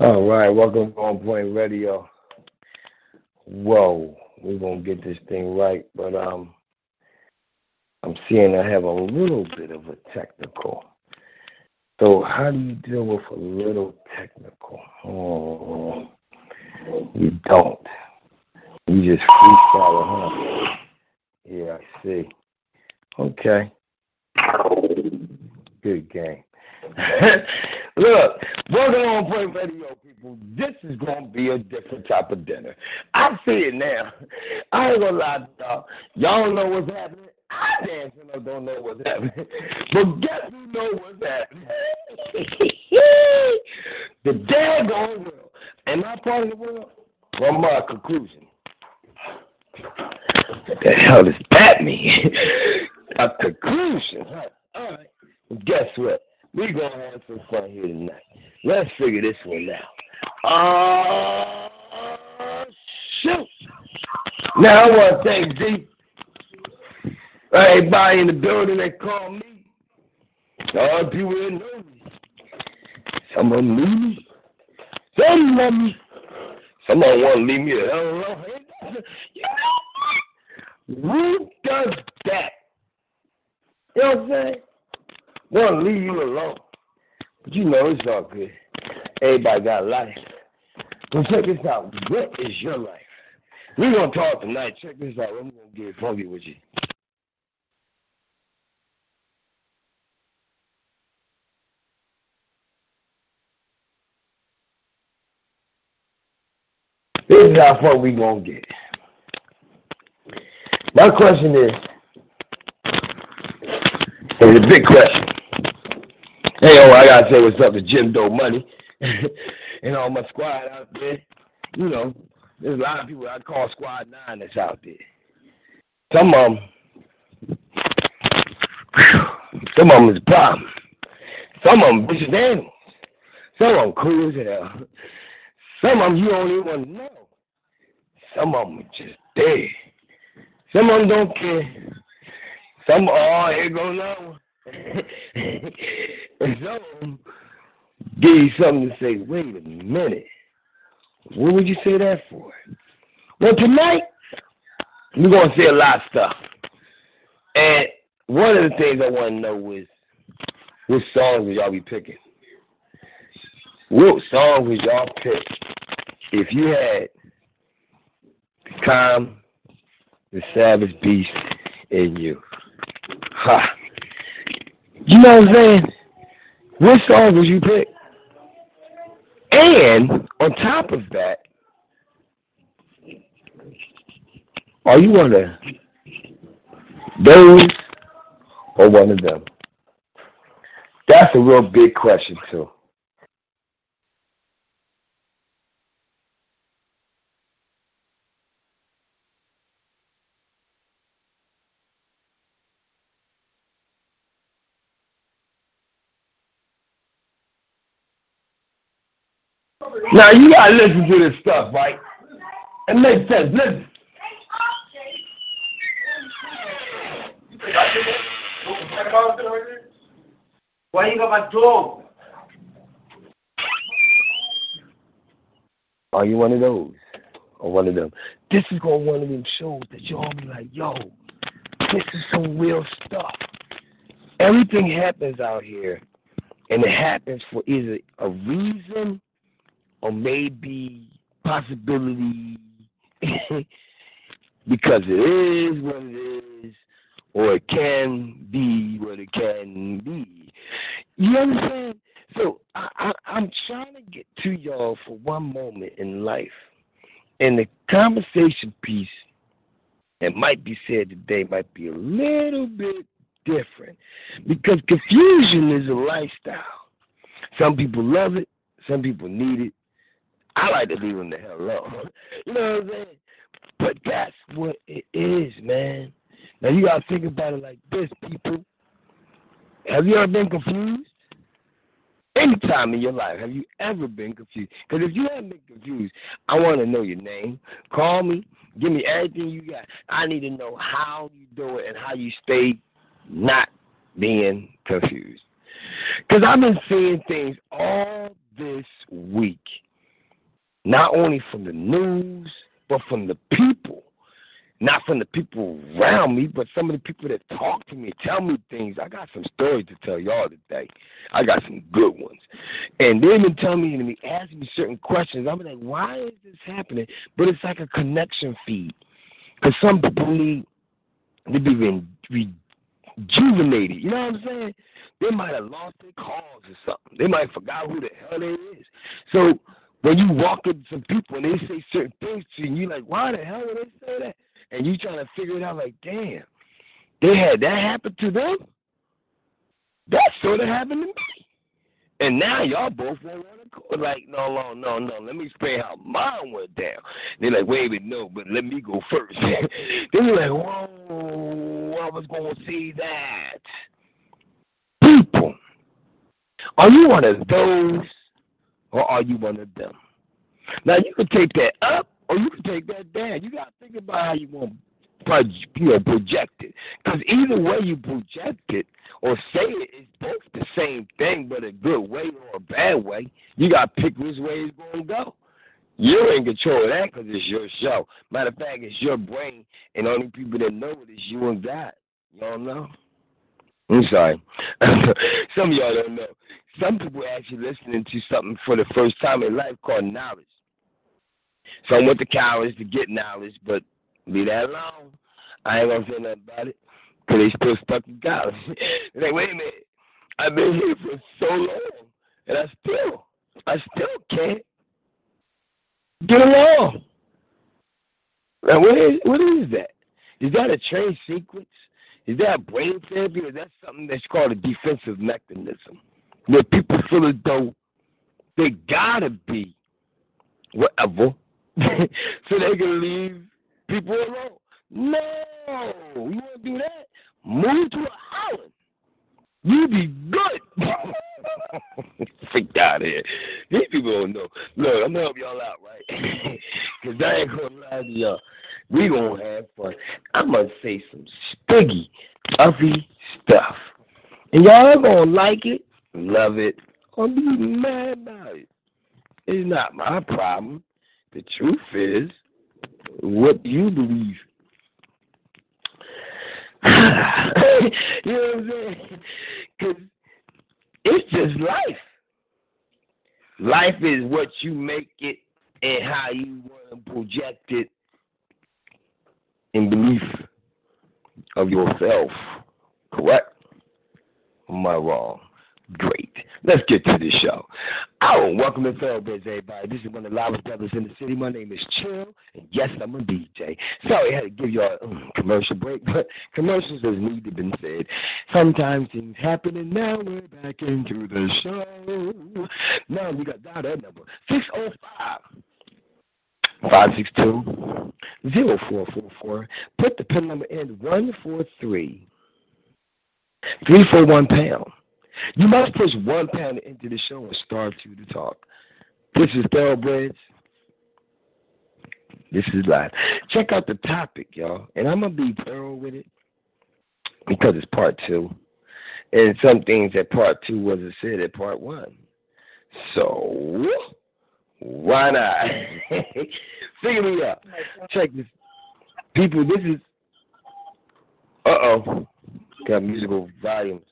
All right, welcome to On Point Radio. Whoa, we're going to get this thing right, but I'm seeing I have a little bit of a technical. So how do you deal with a little technical? Oh, you don't. You just freestyle, huh? Yeah, I see. Okay. Good game. Look, welcome to On Point Radio, people. This is going to be a different type of dinner. I see it now. I ain't going to lie to y'all. Y'all don't know what's happening. I dancing up don't know what's happening. But guess who knows what's happening? The daggone world. Am I part of the world? From my conclusion. What the hell does that mean? A conclusion, huh? All right. Well, guess what? We're going to have some fun here tonight. Let's figure this one out. Shoot. Now, I want to thank D. Everybody in the building that called me. All the people that know me. Some of them knew me. Some love me. Some of them want to leave me alone. You know what? Who does that? You know what I'm saying? Want to leave you alone. But you know it's all good. Everybody got life. So check this out. What is your life? We're going to talk tonight. Check this out. I'm going to get funky with you. This is how far we're going to get. My question is, it's a big question. Hey, yo, I got to say what's up to Jim Doe Money and all my squad out there. You know, there's a lot of people I call Squad 9 that's out there. Some of them is a problem. Some of them vicious animals. Some of them cool as hell. Some of them you don't even want to know. Some of them are just dead. Some of them don't care. Some are, here goes another one. And some of them give you something to say, wait a minute, what would you say that for? Well, tonight, we're going to say a lot of stuff. And one of the things I want to know is, what songs would y'all be picking? What song would y'all pick if you had the calm, the savage beast in you? Ha! You know what I'm saying? What song would you pick? And on top of that, are you one of those or one of them? That's a real big question, too. Now, you got to listen to this stuff, right? It makes sense. Listen. Why you got my dog? Are you one of those? Or one of them? This is going to be one of them shows that y'all be like, yo, this is some real stuff. Everything happens out here, and it happens for either a reason or maybe possibility because it is what it is, or it can be what it can be. You know what I'm saying? So I'm trying to get to y'all for one moment in life. And the conversation piece that might be said today might be a little bit different because confusion is a lifestyle. Some people love it. Some people need it. I like to leave them the hell alone. You know what I'm saying? But that's what it is, man. Now you gotta think about it like this, people. Have you ever been confused? Any time in your life, have you ever been confused? Because if you haven't been confused, I want to know your name. Call me. Give me everything you got. I need to know how you do it and how you stay not being confused. Because I've been seeing things all this week, not only from the news, but from the people. Not from the people around me, but some of the people that talk to me, tell me things. I got some stories to tell y'all today. I got some good ones. And they've been telling me and asking me certain questions. I'm like, why is this happening? But it's like a connection feed. Because some people need to be rejuvenated. You know what I'm saying? They might have lost their cause or something. They might have forgot who the hell they is. So when you walk into some people and they say certain things to you, and you're like, why the hell would they say that? And you trying to figure it out like, damn, they had that happen to them? That sort of happened to me. And now y'all both want to go like, no, let me explain how mine went down. They're like, wait a minute, no, but let me go first. They're like, whoa, I was going to say that. People, are you one of those or are you one of them? Now, you can take that up. Or you can take that down. You got to think about how you want to project it. Because either way you project it or say it, it's both the same thing, but a good way or a bad way. You got to pick which way it's going to go. You're in control of that because it's your show. Matter of fact, it's your brain, and the only people that know it is you and God. Y'all know? I'm sorry. Some of y'all don't know. Some people are actually listening to something for the first time in life called knowledge. Some went to college to get knowledge, but leave that alone. I ain't going to say nothing about it because they still stuck in college. They're like, wait a minute, I've been here for so long, and I still can't get along. Now, what is that? Is that a train sequence? Is that brain therapy? Or is that something that's called a defensive mechanism where people feel as though they got to be whatever, so they can leave people alone. No, you want to do that? Move to an island. You be good. Freak out here. These people don't know. Look, I'm going to help y'all out, right? Because I ain't going to lie to y'all. We going to have fun. I'm going to say some spiggy, ugly stuff. And y'all going to like it, love it, or be mad about it. It's not my problem. The truth is, what do you believe? You know what I'm saying? Because it's just life. Life is what you make it and how you want to project it in belief of yourself. Correct? Am I wrong? Great. Let's get to the show. Oh, welcome to Thoroughbreds, everybody. This is one of the loudest brothers in the city. My name is Chill, and yes, I'm a DJ. Sorry I had to give you a commercial break, but commercials does need to be said. Sometimes things happen, and now we're back into the show. Now we got that number, 605-562-0444. Put the pin number in 143-341-POUND. You must push £1 into the show and starve you to talk. This is Thoroughbreds. This is live. Check out the topic, y'all. And I'm going to be thorough with it because it's part two. And some things that part two wasn't said at part one. So, why not? Figure me out. Check this. People, this is... Uh-oh. Got musical volumes.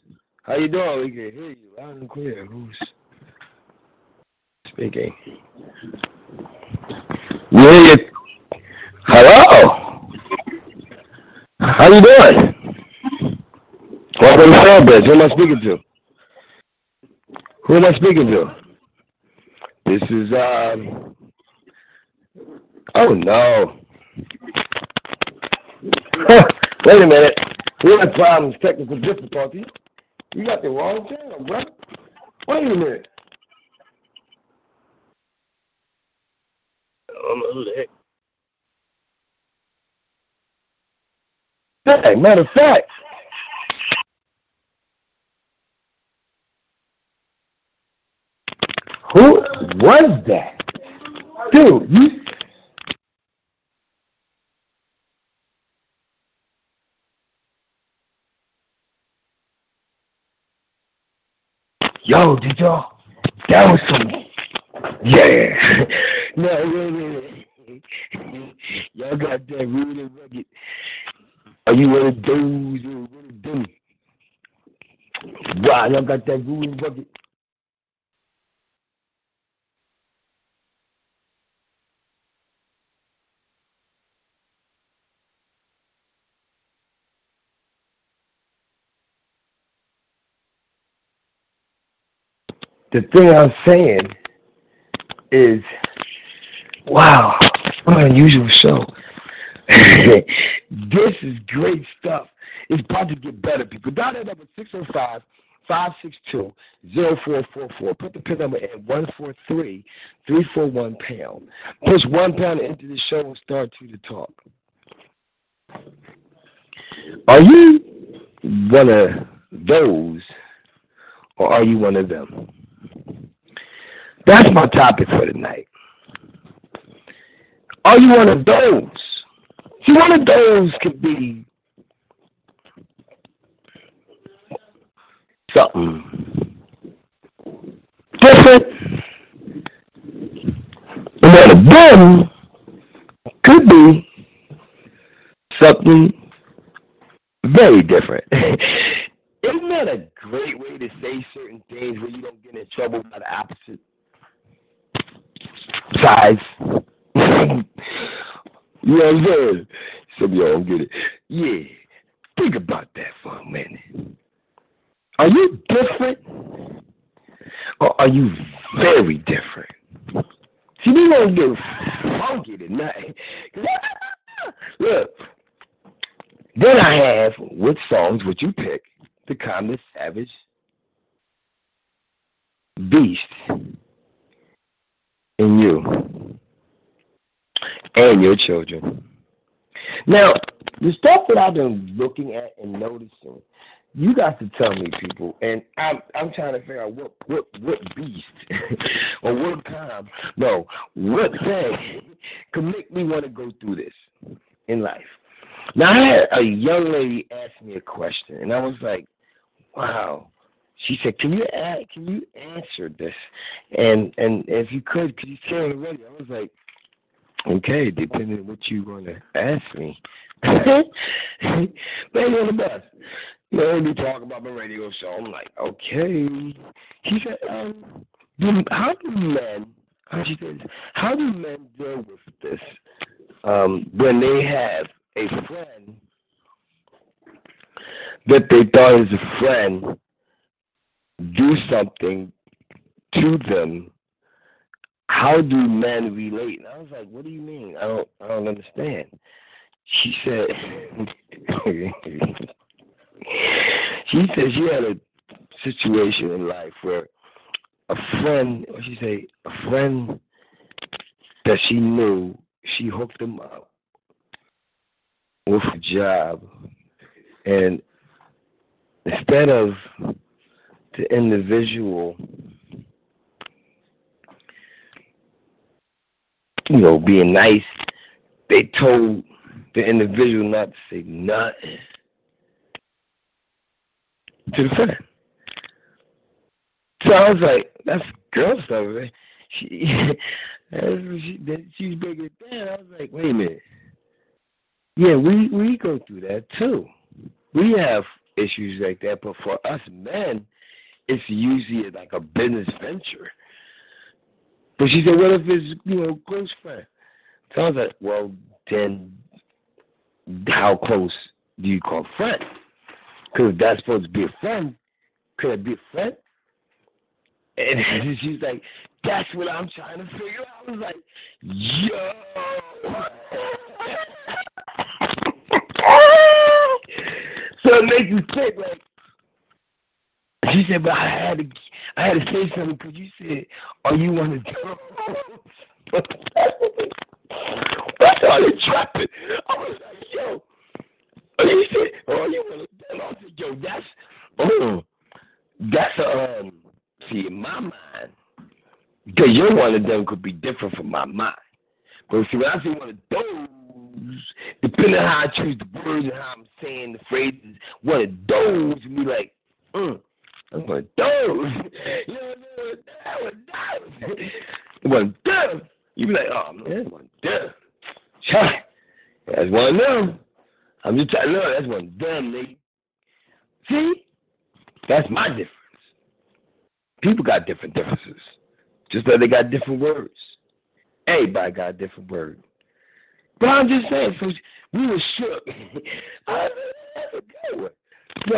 How you doing? We can hear you loud and clear. Who's speaking? Yeah. Hello. How you doing? Welcome to Thoroughbreds. Who am I speaking to? This is Oh no. Wait a minute. We have problems, technical difficulties. You got the wrong channel, bro. Wait a minute. I'm Yeah, matter of fact. Who was that? Dude, you... Yo, did y'all? That was some... Yeah. No. Y'all got that rude and rugged. Are you one of those or one of them? Wow, y'all got that rude and rugged. The thing I'm saying is, wow, what an unusual show. This is great stuff. It's about to get better, people. Dial that number 605-562-0444. Put the PIN number in 143-341-POUND. Push £1 into the show and start to talk. Are you one of those or are you one of them? That's my topic for tonight. Are you one of those? See, one of those could be something different. And one of them could be something very different. Isn't that a great way to say certain things where you don't get in trouble by the opposite sides? You know what I'm saying? Some of y'all don't get it. Yeah. Think about that for a minute. Are you different? Or are you very different? See, we don't get funky tonight. Look. Then I have, what songs would you pick to calm this savage beast in you and your children? Now, the stuff that I've been looking at and noticing, you got to tell me, people, and I'm trying to figure out what beast or what kind, no, what thing could make me want to go through this in life. Now, I had a young lady ask me a question, and I was like, wow. She said, can you answer this? And if you could you tell me already? I was like, okay, depending on what you want to ask me. Maybe on the bus. You know, we talk about my radio show. I'm like, okay. She said, how do men deal with this when they have a friend that they thought is a friend do something to them? How do men relate? And I was like, what do you mean? I don't understand. She said she said she had a situation in life where a friend that she knew, she hooked him up with a job, and instead of the individual, you know, being nice, they told the individual not to say nothing to the friend. So I was like, that's girl stuff, man. She's bigger than. I was like, wait a minute. Yeah, we go through that too. We have issues like that, but for us men, it's usually like a business venture. But she said, what if it's, you know, close friend? So I was like, well, then how close do you call friend? Because if that's supposed to be a friend, could it be a friend? And she's like, that's what I'm trying to figure out. I was like, yo. So it makes you think, like, she said, but I had to say something because you said, are you one of those? That's all the trapping. I was like, yo. And she said, all you want to do. I said, yo, that's see, in my mind, because your one of them could be different from my mind. But see, when I say one of those, depending on how I choose the words and how I'm saying the phrases, one of those be like, I'm one of those. You know what I mean? One of those. You be like, oh, man, that's one of those. That's one of them. I'm just trying to know, that's one of them, nigga. See? That's my difference. People got different differences. Just that they got different words. Everybody got a different word. But I'm just saying, so we were shook. I mean, that's a good one. So,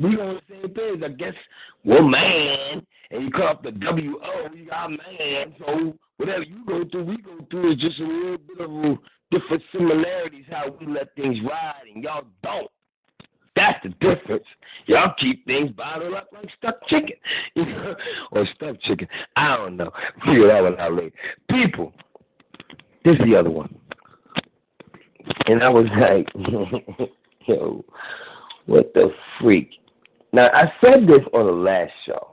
we on the same page. I guess we're man, and you call up the W-O, you got man. So whatever you go through, we go through. It's just a little bit of different similarities, how we let things ride, and y'all don't. That's the difference. Y'all keep things bottled up like stuffed chicken. You know? Or stuffed chicken. I don't know. Figure that one out later. People, this is the other one. And I was like, yo, what the freak? Now, I said this on the last show,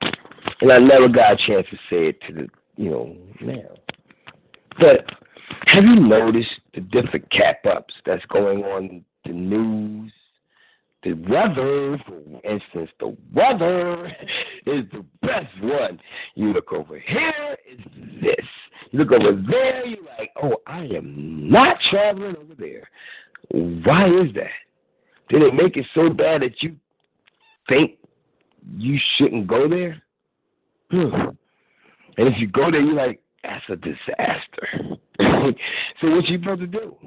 and I never got a chance to say it to the, now. But have you noticed the different cap-ups that's going on in the news? The weather, for instance, the weather is the best one. You look over here, it's this. You look over there, you're like, oh, I am not traveling over there. Why is that? Did it make it so bad that you think you shouldn't go there? And if you go there, you're like, that's a disaster. So what you supposed to do?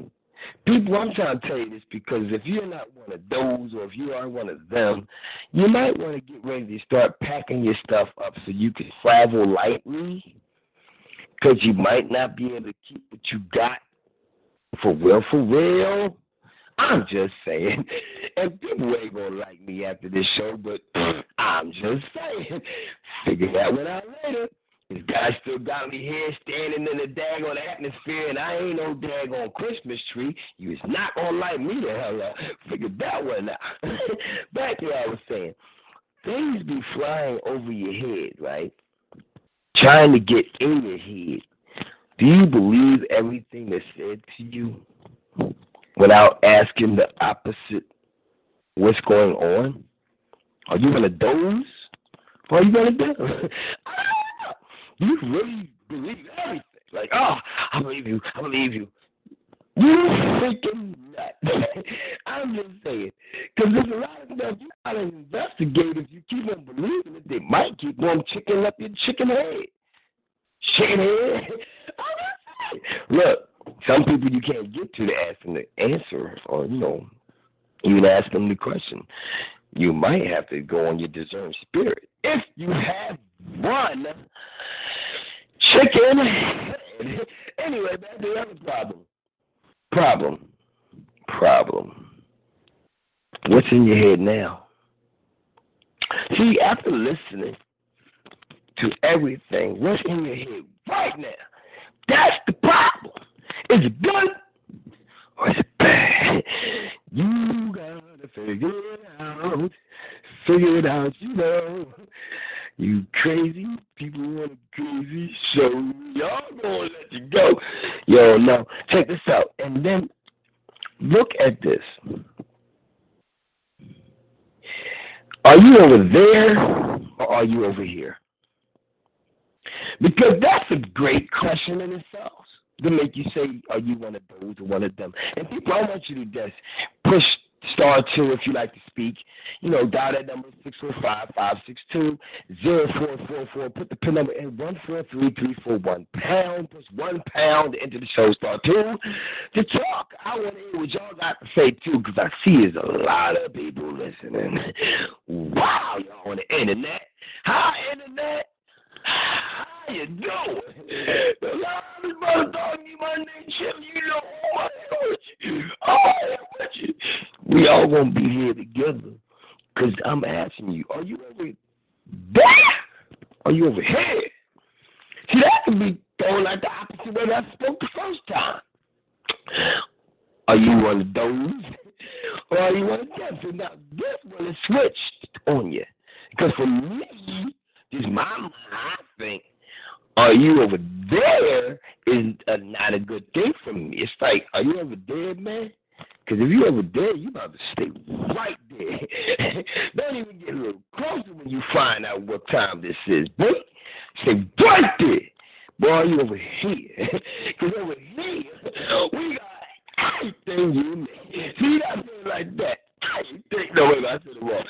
People, I'm trying to tell you this because if you're not one of those or if you are one of them, you might want to get ready to start packing your stuff up so you can travel lightly because you might not be able to keep what you got for real, for real. I'm just saying. And people ain't going to like me after this show, but I'm just saying. Figure that one out later. This guy still got me here standing in the daggone atmosphere, and I ain't no daggone Christmas tree. You is not going to like me the hell out. Figure that one out. Back to what I was saying. Things be flying over your head, right? Trying to get in your head. Do you believe everything that's said to you without asking the opposite what's going on? Are you going to doze? What are you going to do? You really believe everything. Like, oh, I believe you. I believe you. You freaking nut. I'm just saying. Because there's a lot of stuff you got to investigate. If you keep on believing it, they might keep on chicken up your chicken head. Chicken head. I'm just saying. Look, some people you can't get to ask them the answer or, even ask them the question. You might have to go on your discerned spirit. If you have one chicken. Anyway, that's the other problem. What's in your head now? See, after listening to everything, what's in your head right now? That's the problem. Is it good or is it bad? You gotta figure it out. You crazy people want a crazy show. Y'all gonna let you go. Yo, no. Check this out. And then look at this. Are you over there or are you over here? Because that's a great question in itself. To make you say, are you one of those or one of them? And people, I want you to just push *2 if you like to speak. Dial that number 645-562-0444. Put the PIN number in 143341 pound. Push £1 into the show *2 to talk. I want to hear what y'all got to say too, because I see there's a lot of people listening. Wow, y'all on the internet. Hi, internet. How you doing? The loudest mother dog, you my name Chill, I'm out here with you. We all gonna be here together. Cause I'm asking you, are you over there? Are you over here? See, that could be thrown like the opposite way that I spoke the first time. Are you one of those? Or you want to guess it. Now, this one is switched on you. Because for me, this is my mind, I think, are you over there is not a good thing for me. It's like, are you over there, man? Because if you over there, you about to stay right there. Don't even get a little closer when you find out what time this is, boy. Stay right there. Boy, are you over here? Because over here, we got everything you need. See, I feel like that. Everything. No, wait, I said it wrong.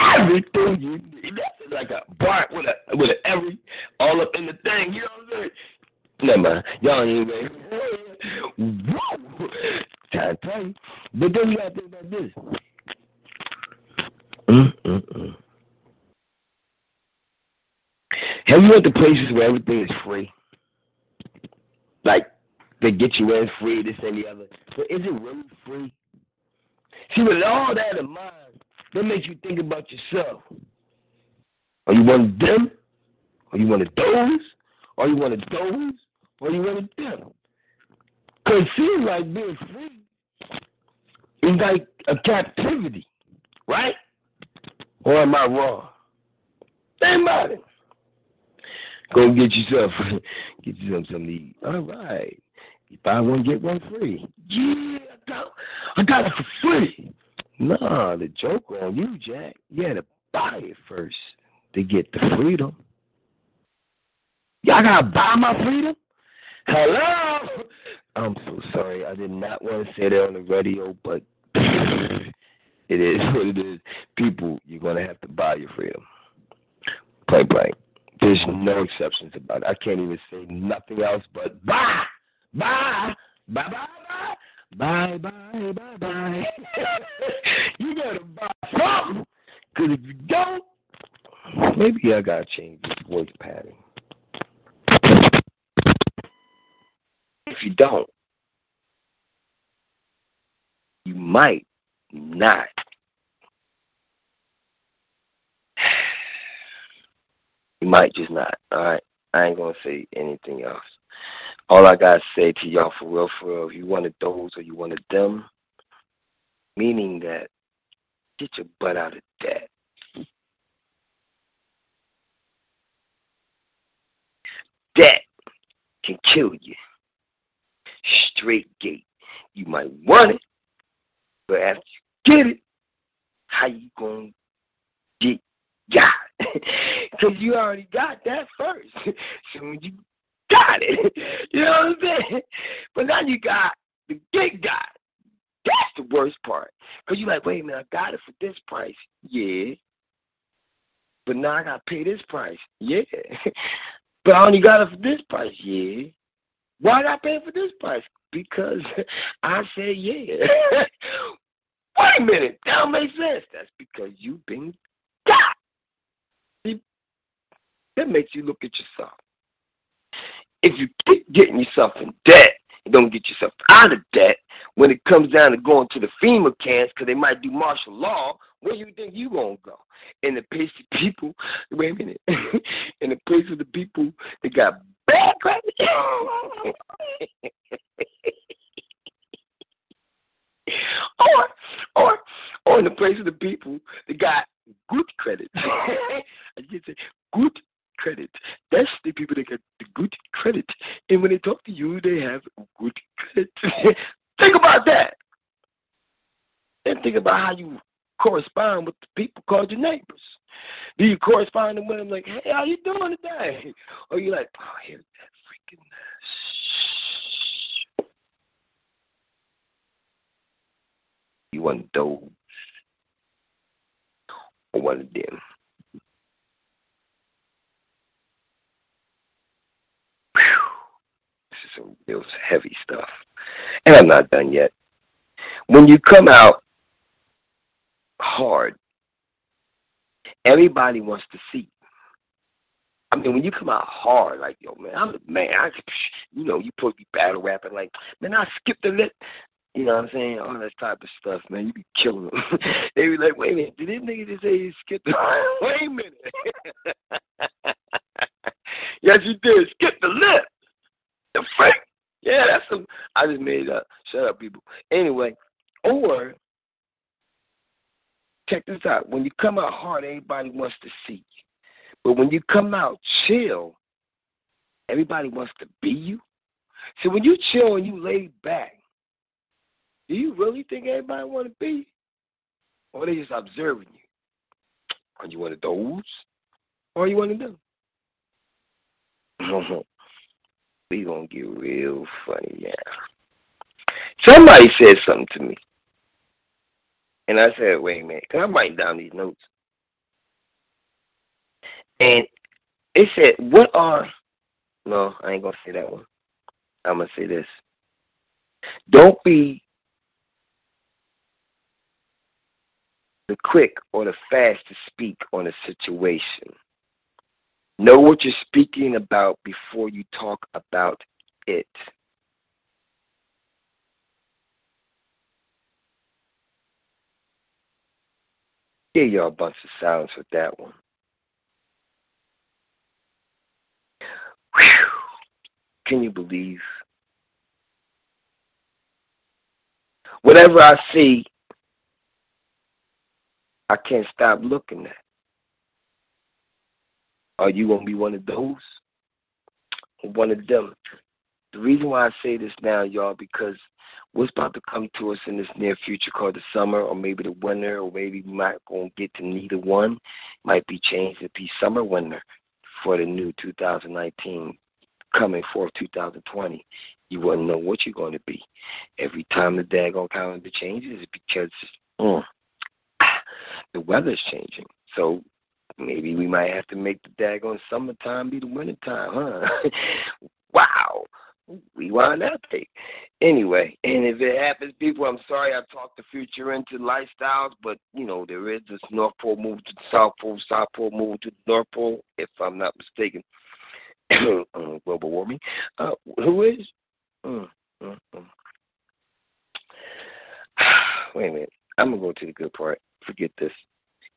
Everything you need. That's like a bar with an every all up in the thing. You know what I'm saying? Never mind. Y'all ain't even. Whoa. Trying to tell you. But then you got to think about this. Have you went to places where everything is free? Like, they get you in free, this and the other. But is it really free? See, with all that in mind, that makes you think about yourself. Are you one of them? Are you one of those? Are you one of those? Or are you one of them? Because it seems like being free is like a captivity, right? Or am I wrong? Think about it. Go get yourself something to eat. All right. You buy one, get one free. Yeah, I got it for free. Nah, the joke on you, Jack. You had to buy it first to get the freedom. Y'all gotta buy my freedom? Hello? I'm so sorry. I did not want to say that on the radio, but it is what it is. People, you're going to have to buy your freedom. Play blank. There's no exceptions about it. I can't even say nothing else but bye, bye, bye, bye, bye. Bye, bye, bye, bye. You got to buy something. Because if you don't, maybe I got to change this voice pattern. If you don't, you might not. You might just not. All right. I ain't going to say anything else. All I got to say to y'all, for real, if you wanted those or you wanted them, meaning that get your butt out of debt. Debt can kill you. Straight gate. You might want it, but after you get it, how you going to get God? Because you already got that first. So when you got it, you know what I'm saying? But now you got the get God. That's the worst part. Because you're like, wait a minute, I got it for this price. Yeah. But now I got to pay this price. Yeah. But I only got it for this price. Yeah. Why did I pay for this price? Because I said yeah. Wait a minute. That don't make sense. That's because you've been got. See, that makes you look at yourself. If you keep getting yourself in debt and don't get yourself out of debt, when it comes down to going to the FEMA camps because they might do martial law, where you think you gonna go? In the place of people, wait a minute, in the place of the people that got bad crap. or in the place of the people that got good credit. I just say good credit. That's the people that got the good credit. And when they talk to you, they have good credit. Think about that. And think about how you correspond with the people called your neighbors. Do you correspond with them like, hey, how you doing today? Or you like, oh, here's that freaking shh. You want those or one of them. Whew. This is some real heavy stuff. And I'm not done yet. When you come out hard, everybody wants to see. I mean, when you come out hard, like, yo, man, I'm the man. You know, you supposed to be battle rapping, like, man, I skipped a lip. You know what I'm saying? All that type of stuff, man. You be killing them. They be like, wait a minute, did this nigga just say he skipped the lip? Wait a minute. Yes, you did. Skip the lip. The freak. Yeah, that's some. I just made it up. Shut up, people. Anyway, or Check this out. When you come out hard, everybody wants to see you. But when you come out chill, everybody wants to be you. So when you chill and you laid back, do you really think everybody want to be you? Or they just observing you? Are you one of those? Or are you one of them? We gonna get real funny now. Somebody said something to me. And I said, wait a minute, because I'm writing down these notes. And it said, no, I ain't going to say that one. I'm going to say this. Don't be the quick or the fast to speak on a situation. Know what you're speaking about before you talk about it. Give y'all a bunch of silence with that one. Whew. Can you believe? Whatever I see, I can't stop looking at. Are you going to be one of those? One of them. The reason why I say this now, y'all, because what's about to come to us in this near future called the summer or maybe the winter, or maybe we might going to get to neither one, might be changed to be summer, winter for the new 2019, coming forth 2020. You wouldn't know what you're going to be. Every time the daggone calendar changes, it's because the weather's changing. So maybe we might have to make the daggone summertime be the wintertime, huh? Wow. We wind up big. Anyway, and if it happens, people, I'm sorry I talked the future into lifestyles, but, you know, there is this North Pole move to the South Pole, South Pole move to the North Pole, if I'm not mistaken. Global warming. Wait a minute. I'm going to go to the good part. Forget this.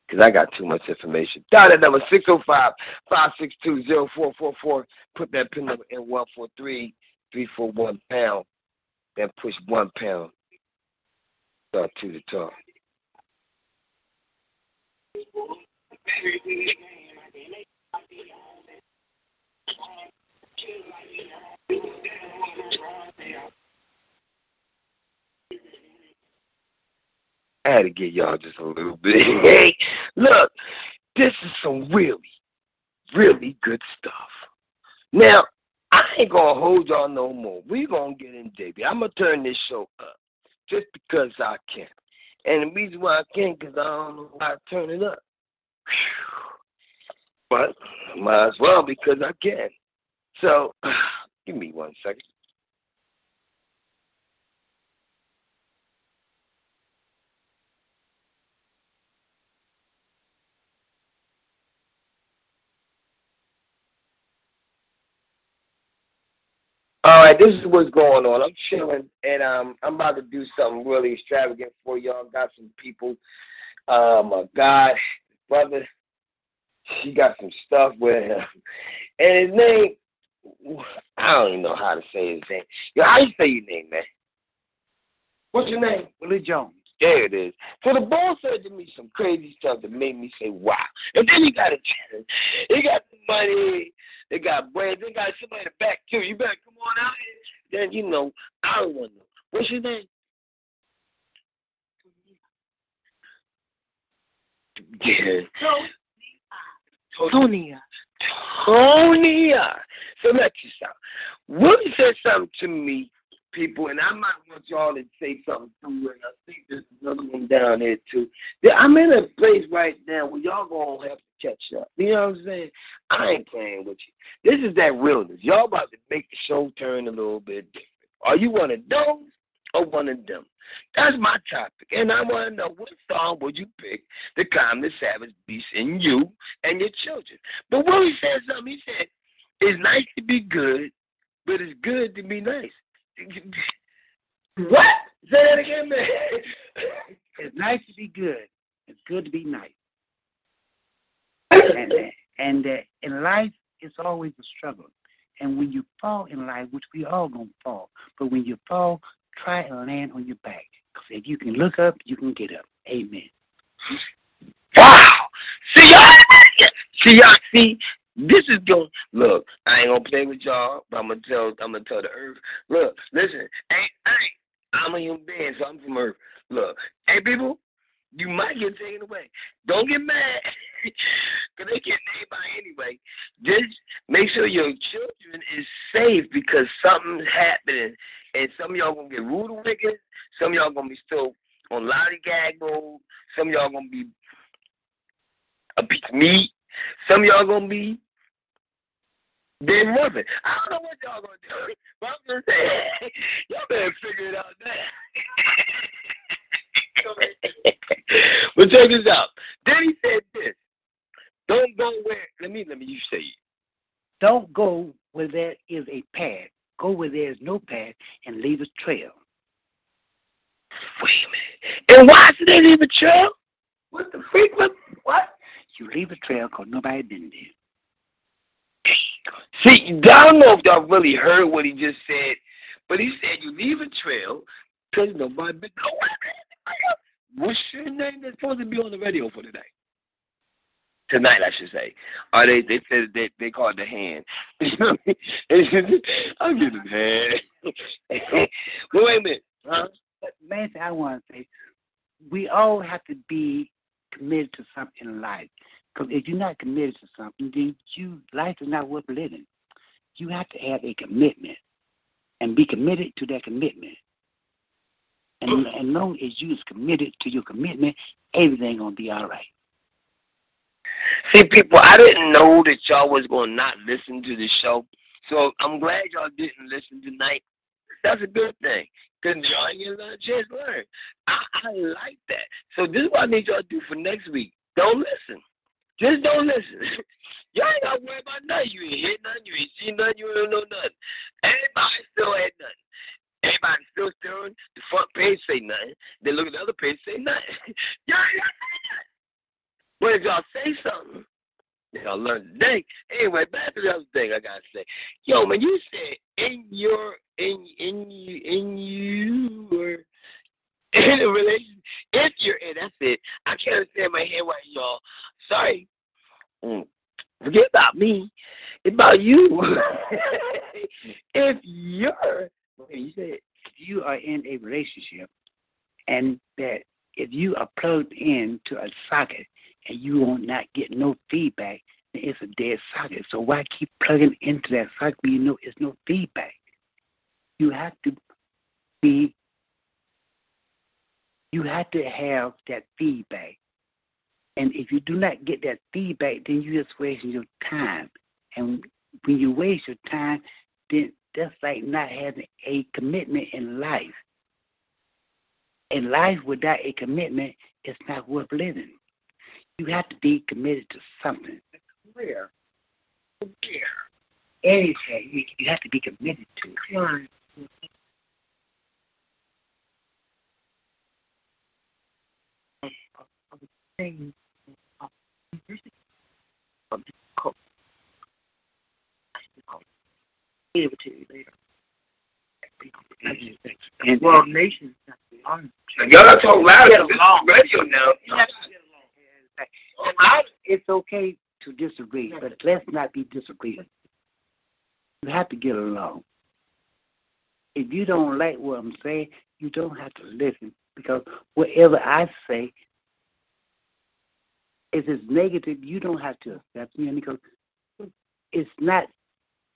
Because I got too much information. Dial that number, 605-562-0444. Put that pin number in 143-341-POUND. Then push £1. Start to the top. I had to give y'all just a little bit. Hey, look, this is some really, really good stuff. Now, I ain't going to hold y'all no more. We're going to get in, baby. I'm going to turn this show up just because I can. And the reason why I can because I don't know why I turn it up. Whew. But I might as well because I can. So give me 1 second. All right, this is what's going on. I'm chilling, and I'm about to do something really extravagant for y'all. Got some people. My God, brother, she got some stuff with him. And his name, I don't even know how to say his name. Yo, how you say your name, man? What's your name? Willie Jones. There it is. So the boy said to me some crazy stuff that made me say, wow. And then he got the money, they got bread, they got somebody to back too. You better come on out here. Then, you know, I don't want to know. What's your name? Yeah. Tonia. So let you sound. Willie said something to me, people, and I might want y'all to say something too, and I think there's another one down there too. I'm in a place right now where y'all gonna have to catch up. You know what I'm saying? I ain't playing with you. This is that realness. Y'all about to make the show turn a little bit different. Are you one of those or one of them? That's my topic, and I want to know what song would you pick to calm the savage beast in you and your children. But Willie said something. He said, it's nice to be good, but it's good to be nice. What? Say that again, man. It's nice to be good. It's good to be nice. And in life, it's always a struggle. And when you fall in life, which we all going to fall, but when you fall, try and land on your back. Because if you can look up, you can get up. Amen. Wow. See y'all. This is going. Look, I ain't gonna play with y'all, but I'm gonna tell the earth. Look, listen, hey, I'm a human being, so I'm from earth. Look, hey, people, you might get taken away. Don't get mad, cause they get anybody anyway. Just make sure your children is safe because something's happening, and some of y'all gonna get rude and wicked. Some of y'all gonna be still on lollygag mode. Some of y'all gonna be a piece of meat. Some of y'all gonna be. Then nothing. I don't know what y'all gonna do, but I'm just saying, y'all better figure it out now. But check this out. Then he said this. Don't go where, let me you say it. Don't go where there is a path. Go where there is no path and leave a trail. Wait a minute. And why should they leave a trail? What the freak? What? You leave a trail because nobody been there. See, I don't know if y'all really heard what he just said, but he said you leave a trail because nobody been there. What's your name that's supposed to be on the radio for tonight? Tonight, I should say. Or they said they called the hand. I'll give them hand. Well, wait a minute. Huh? But the main thing I want to say, we all have to be committed to something in life. Because if you're not committed to something, then life is not worth living. You have to have a commitment and be committed to that commitment. And as long as you is committed to your commitment, everything going to be all right. See, people, I didn't know that y'all was going to not listen to the show. So I'm glad y'all didn't listen tonight. That's a good thing. Because y'all ain't getting a chance to learn. I like that. So this is what I need y'all to do for next week. Don't listen. Just don't listen. Y'all ain't got to worry about nothing. You ain't hear nothing. You ain't seen nothing. You ain't know nothing. Everybody still had nothing. Everybody still stirring. The front page say nothing. They look at the other page say nothing. Y'all ain't got to say nothing. But if y'all say something, y'all learn today. Anyway, back to the other thing I got to say. Yo, man, you said in a relationship, if you're in, that's it. I can't understand my hand right, y'all. Sorry. Forget about me. It's about you. If you are in a relationship and that if you are plugged into a socket and you will not get no feedback, then it's a dead socket. So why keep plugging into that socket when you know it's no feedback? You have to have that feedback. And if you do not get that feedback, then you're just wasting your time. And when you waste your time, then that's like not having a commitment in life. And life without a commitment is not worth living. You have to be committed to something. A career. Anything. You have to be committed to it. And world nations. Y'all gotta talk loud. This is radio now. It's okay to disagree, but let's not be disagreeable. You have to get along. If you don't like what I'm saying, you don't have to listen, because whatever I say, if it's negative, you don't have to accept me, because it's not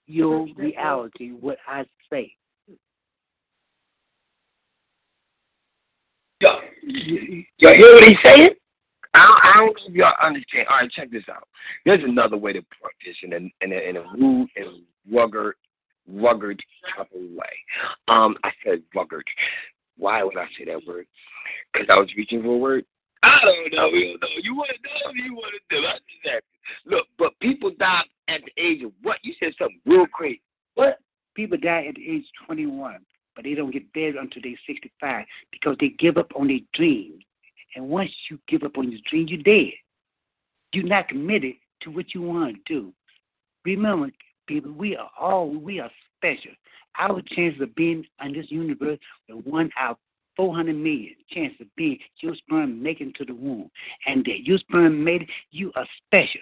your reality, what I say. Y'all hear what he's saying? I don't know if y'all understand. All right, check this out. There's another way to put this in a rude and rugged type of way. I said rugged. Why would I say that word? Because I was reaching for a word. I don't know. We don't know. You want to know if you want to do it. Look, but people die at the age of what? You said something real crazy. What? People die at the age of 21, but they don't get buried until they're 65 because they give up on their dream. And once you give up on your dream, you're dead. You're not committed to what you want to do. Remember, people, we are special. Our chances of being on this universe with one out 400 million chance of being your sperm making it to the womb. And that your sperm made it, you are special.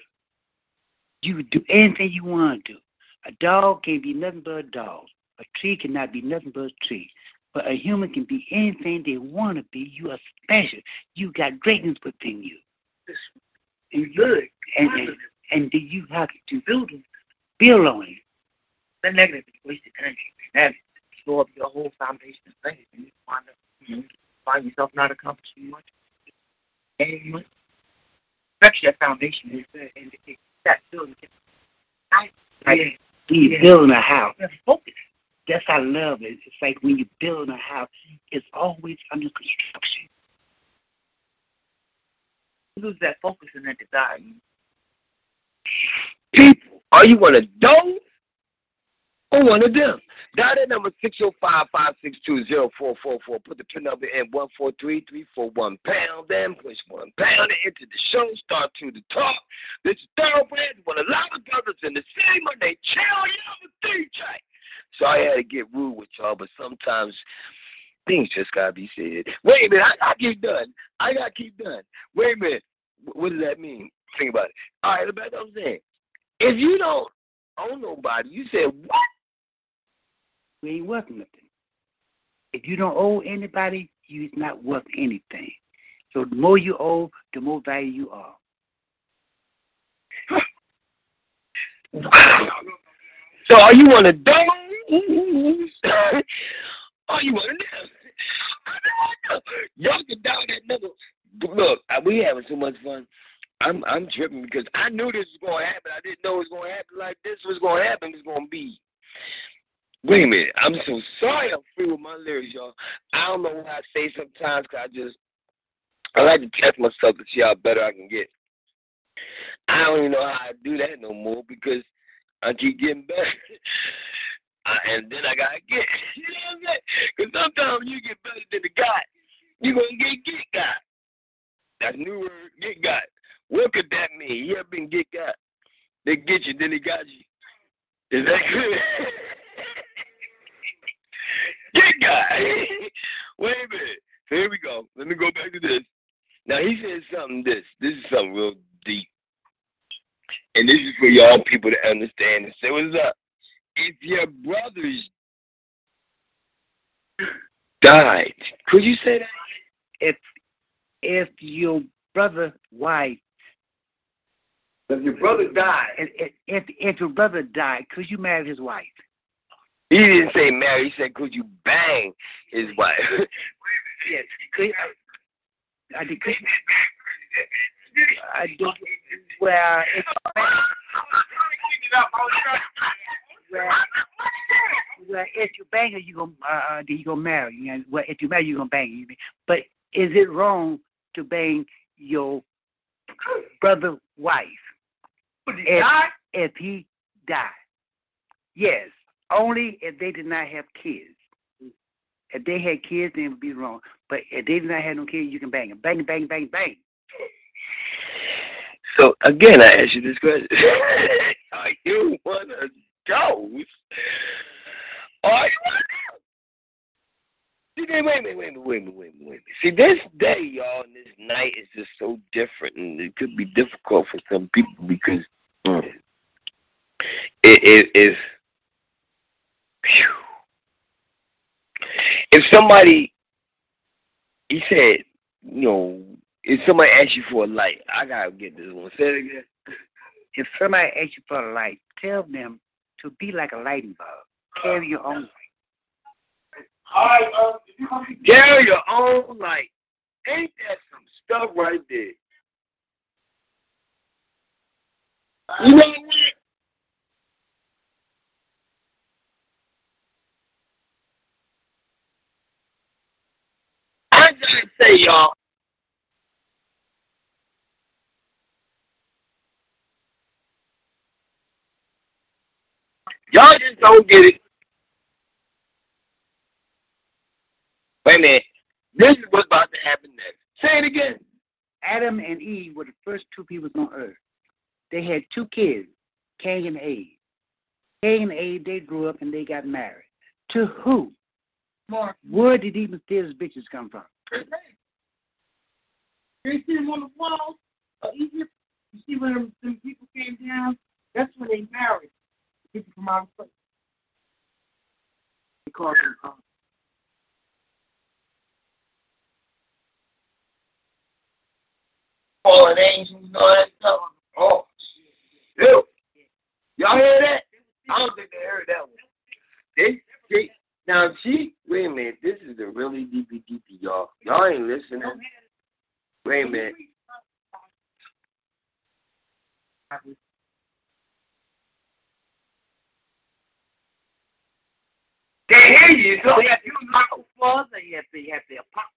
You do anything you want to do. A dog can't be nothing but a dog. A tree cannot be nothing but a tree. But a human can be anything they want to be. You are special. You got greatness within you. And good. And you have to build on it. The negative is wasted energy. That slow up your whole foundation of things, and you find yourself not accomplishing much. And stretch your foundation and that building. When you're building a house, focus. That's how love is. It's like when you're building a house, it's always under construction. You lose that focus and that desire. People, are you one of those or one of them? Dial that number 605-562-0444. Put the pin number in 143341 pound. Then push 1 pound and enter the show. Start to the talk. This is Thoroughbred, one of the loudest brothers in the city. My name Chill, y'all, DJ. So I had to get rude with y'all, but sometimes things just gotta be said. Wait a minute, I gotta keep done. Wait a minute, what does that mean? Think about it. All right, that's what I'm saying. If you don't own nobody, you said what? We ain't worth nothing. If you don't owe anybody, you're not worth anything. So the more you owe, the more value you are. So are you one of those? Are you one of them? I know. Y'all can dial that number. Look, we having so much fun. I'm tripping because I knew this was going to happen. I didn't know it was going to happen like this was going to happen. It's going to be. Wait a minute. I'm so sorry I'm free with my lyrics, y'all. I don't know what I say sometimes because I like to test myself to see how better I can get. I don't even know how I do that no more because I keep getting better. And then I got to get. You know what I'm saying? Because sometimes you get better than the guy. You're going to get God. That's new word, get God. What could that mean? You ever been get God? They get you, then they got you. Is that good? Get God. Wait a minute. Here we go. Let me go back to this. Now, he said something, this is something real deep. And this is for y'all people to understand and say, what's up? If your brothers died, could you say that? If your brother wife, if your brother died, if your brother died, could you marry his wife? He didn't say marry. He said, could you bang his wife? Yes. I did. Well, it's well, if you bang her, you gonna marry. You know? Well, if you marry, you gonna bang her. But is it wrong to bang your brother's wife if he died? Yes, only if they did not have kids. If they had kids, then it would be wrong. But if they did not have no kids, you can bang them. Bang, bang, bang, bang. So, again, I ask you this question. Are you one of those? Are you one of those? Wait a minute. See, this day, y'all, and this night is just so different, and it could be difficult for some people because it is. If somebody, he said, you know, if somebody asks you for a light, I gotta get this one. Say it again. If somebody asks you for a light, tell them to be like a lightning bulb. Carry your own. Carry your own light. Ain't that some stuff right there? You know what? I gotta say, y'all. Y'all just don't get it. Wait a minute. This is what's about to happen next. Say it again. Adam and Eve were the first two people on earth. They had two kids, Cain and Abel. Cain and Abel, they grew up and they got married. To who? Mark. Where did even these bitches come from? You see them on the wall of Egypt? You see when them people came down? That's when they married people from our place. They called them fallen angels and all that stuff. Oh, shit. Y'all hear that? I don't think they heard that one. Now, see, wait a minute. This is the really deepy, y'all. Y'all ain't listening. Wait a minute. They hear you, so they have to knock for they have to pop.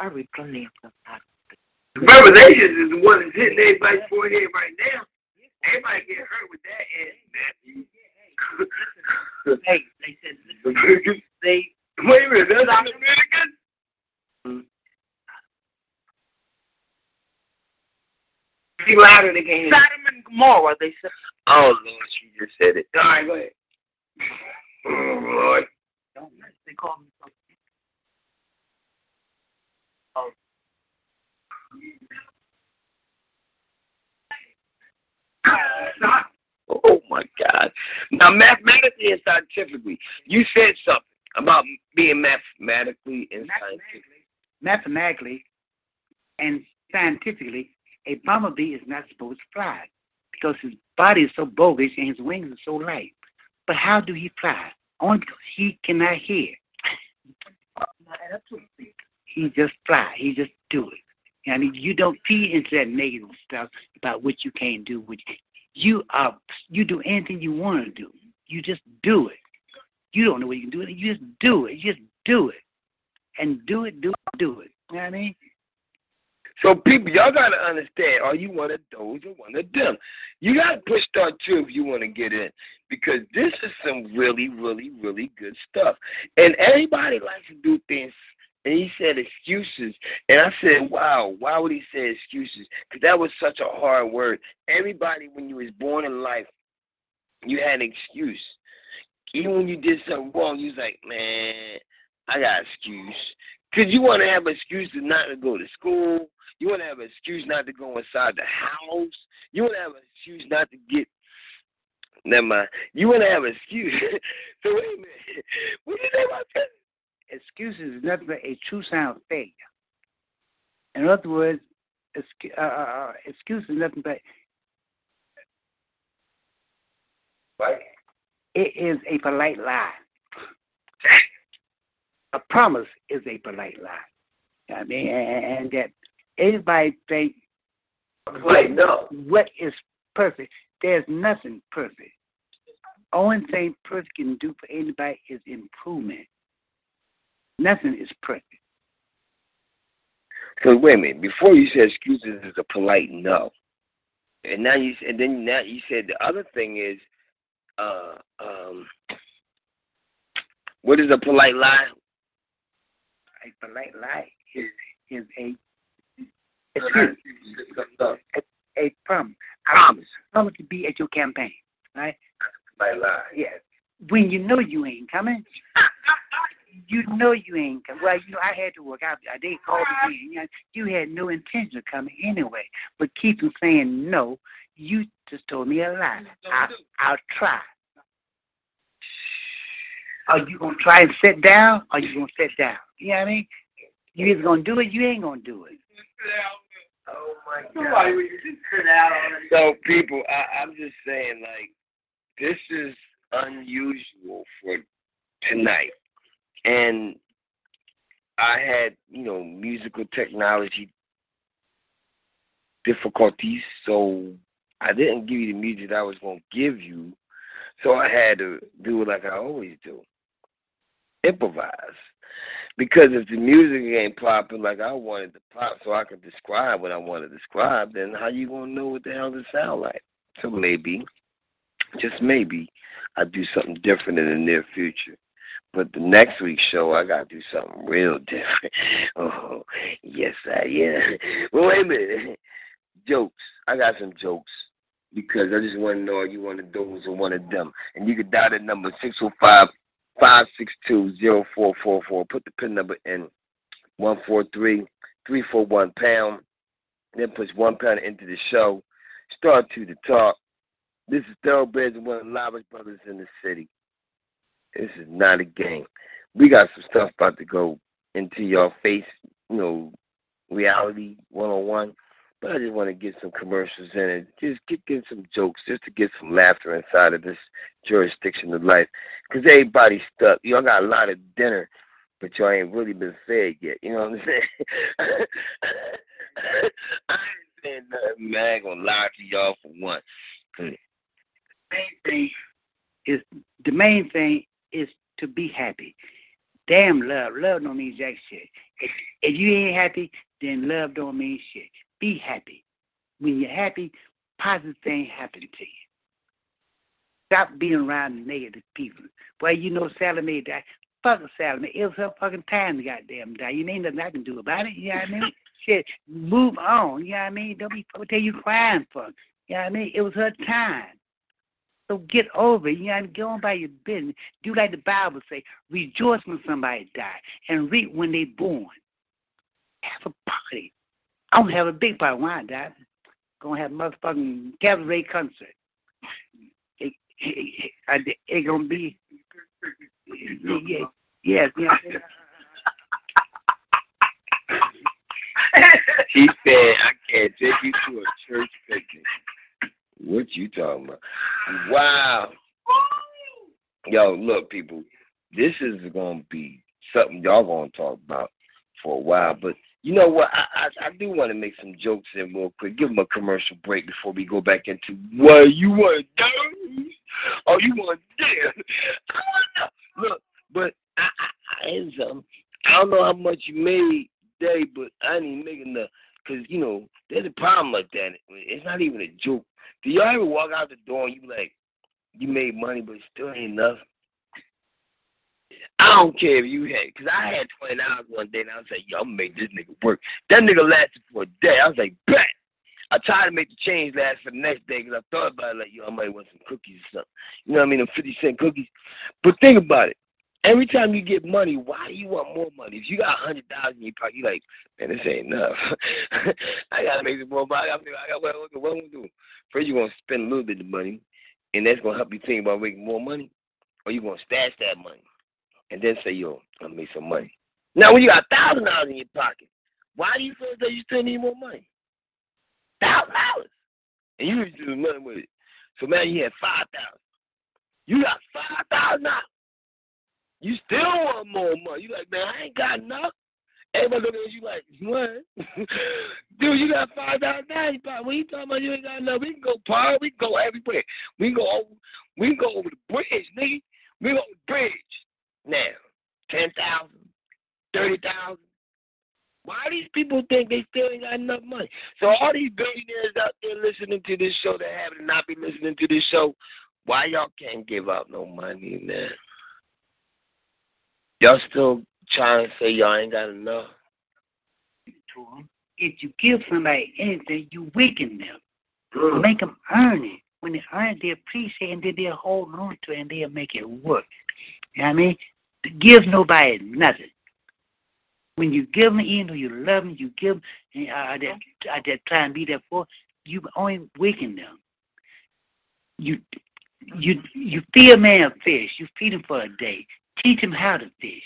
I replay them. Revelations is the one that's hitting everybody's forehead right now. Everybody get hurt with that ass, Matthew. Hey, they said, listen, wait a minute, that's not American? See louder than Sodom and Gomorrah, they said. Oh, Lord, she just said it. All right, go ahead. Oh, Lord. Don't let they call me something. Oh. Oh, my God. Now, mathematically and scientifically, you said something about being mathematically and scientifically. Mathematically and scientifically, a bumblebee is not supposed to fly because his body is so bogus and his wings are so light. But how do he fly? Only because he cannot hear. He just fly. He just do it. I mean, you don't feed into that negative stuff about what you can't do. You do anything you want to do. You just do it. You don't know what you can do. You just do it. You just do it. And do it. You know what I mean? So, people, y'all got to understand, are you one of those or one of them? You got to push start, too, if you want to get in, because this is some really, really, really good stuff. And everybody likes to do things. And he said excuses. And I said, wow, why would he say excuses? Because that was such a hard word. Everybody, when you was born in life, you had an excuse. Even when you did something wrong, you was like, man, I got an excuse. Because you want to have an excuse to not to go to school. You want to have an excuse not to go inside the house. You want to have an excuse not to get. Never mind. You want to have an excuse. So wait a minute. What do you think about that? Excuses is nothing but a true sign of failure. In other words, excuse is nothing but what? It is a polite lie. A promise is a polite lie. I mean, and that anybody think what is perfect? There's nothing perfect. Only thing perfect can do for anybody is improvement. Nothing is perfect. So wait a minute. Before you said excuses is a polite no, and now you said the other thing is, what is a polite lie? A polite lie is a excuse, a promise. Promise to be at your campaign, right? Polite lie. Yes. When you know you ain't coming. You know you ain't coming. Well, I had to work out. They called me in. You had no intention of coming anyway. But keep them saying no. You just told me a lie. I'll try. Are you going to try and sit down? Or are you going to sit down? You know what I mean? You either going to do it, you ain't going to do it. Oh, my God. So, people, I'm just saying, like, this is unusual for tonight. And I had, musical technology difficulties, so I didn't give you the music I was going to give you. So I had to do it like I always do, improvise. Because if the music ain't popping like I wanted to pop so I could describe what I want to describe, then how you going to know what the hell it sound like? So maybe, just maybe, I'll do something different in the near future. But the next week's show, I got to do something real different. Oh, yes, I am. Well, wait a minute. jokes. I got some jokes because I just want to know, are you one of those or one of them? And you can dial the number 605-562-0444. Put the pin number in 143-341#. Then push £1 into the show. Start to the talk. This is Thoroughbreds, one of the loudest brothers in the city. This is not a game. We got some stuff about to go into your face, you know, reality 101. But I just want to get some commercials in and just get some jokes just to get some laughter inside of this jurisdiction of life. Because everybody's stuck. Y'all got a lot of dinner, but y'all ain't really been fed yet. You know what I'm saying? I ain't saying nothing, man. I ain't going to lie to y'all for once. The main thing is to be happy. Damn, love. Love don't mean jack shit. If you ain't happy, then love don't mean shit. Be happy. When you're happy, positive things happen to you. Stop being around negative people. Well, you know Sally Mae died. Fuck Sally Mae. It was her fucking time to goddamn die. You ain't nothing I can do about it. You know what I mean? Shit, move on. You know what I mean? Don't be fucking tell you crying for it. You know what I mean? It was her time. So get over it. You know what I mean? Go on by your business. Do like the Bible say, rejoice when somebody dies and reap when they born. Have a party. I don't have a big party when I die. Gonna have a motherfucking cabaret concert. It gonna be... Yeah. He said, I can't take you to a church picnic. What you talking about? Wow. Yo, look, people, this is going to be something y'all going to talk about for a while. But you know what? I do want to make some jokes in real quick. Give them a commercial break before we go back into what you want to do. Oh, you want to do? I don't know. Look, but I don't know how much you made today, but I ain't making the, because, you know, there's a problem like that. It's not even a joke. Do y'all ever walk out the door and you like, you made money, but it still ain't enough? I don't care if you had, because I had 20 hours one day, and I was like, yo, I'm going to make this nigga work. That nigga lasted for a day. I was like, bet. I tried to make the change last for the next day, because I thought about it, like, yo, I might want some cookies or something. You know what I mean, them 50-cent cookies. But think about it. Every time you get money, why do you want more money? If you got $100,000 in your pocket, you like, man, this ain't enough. I gotta make some more money. What am I gonna do? First, you're gonna spend a little bit of money, and that's gonna help you think about making more money, or you're gonna stash that money, and then say, yo, I'm gonna make some money. Now, when you got $1,000 in your pocket, why do you feel that you still need more money? $1,000, and you just do nothing with it. So, man, you had $5,000. You got $5,000. You still want more money. You like, man, I ain't got enough. Everybody looking at you like, what? Dude, you got $5,000. When you talking about you ain't got enough, we can go par, we can go everywhere. We can go over the bridge, nigga. We go over the bridge. Now, 10,000, 30,000. Why these people think they still ain't got enough money? So all these billionaires out there listening to this show that happen to not be listening to this show, why y'all can't give out no money, man? Y'all still trying to say y'all ain't got enough? If you give somebody anything, you weaken them. Mm. Make them earn it. When they earn it, they appreciate it, and then they'll hold on to it, and they'll make it work. You know what I mean? Give nobody nothing. When you give them, even though you love them, you give them at that time be there for, you only weaken them. You feed a man a fish. You feed him for a day. Teach him how to fish,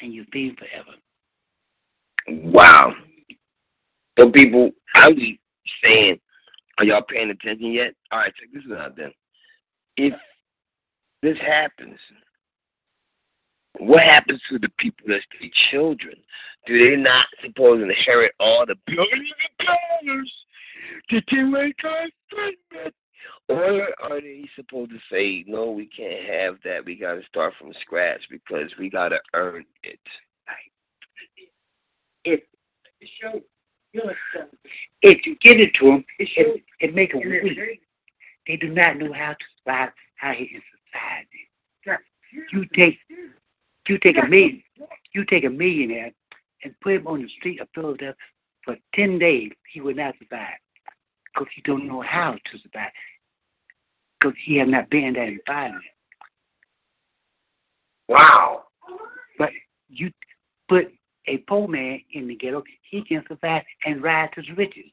and you feed him forever. Wow. So, people, I'm just saying, are y'all paying attention yet? All right, check this out then. If this happens, what happens to the people that's their children? Do they not supposed to inherit all the billions of dollars that they make our statement? Or are they supposed to say, no, we can't have that. We got to start from scratch because we got to earn it. If you give it to them, it makes them weak. They do not know how to survive out here in society. You take a millionaire and put him on the street of Philadelphia for 10 days. He would not survive. because he don't know how to survive, because he has not been in that environment. Wow. But you put a poor man in the ghetto, he can survive and rise to his riches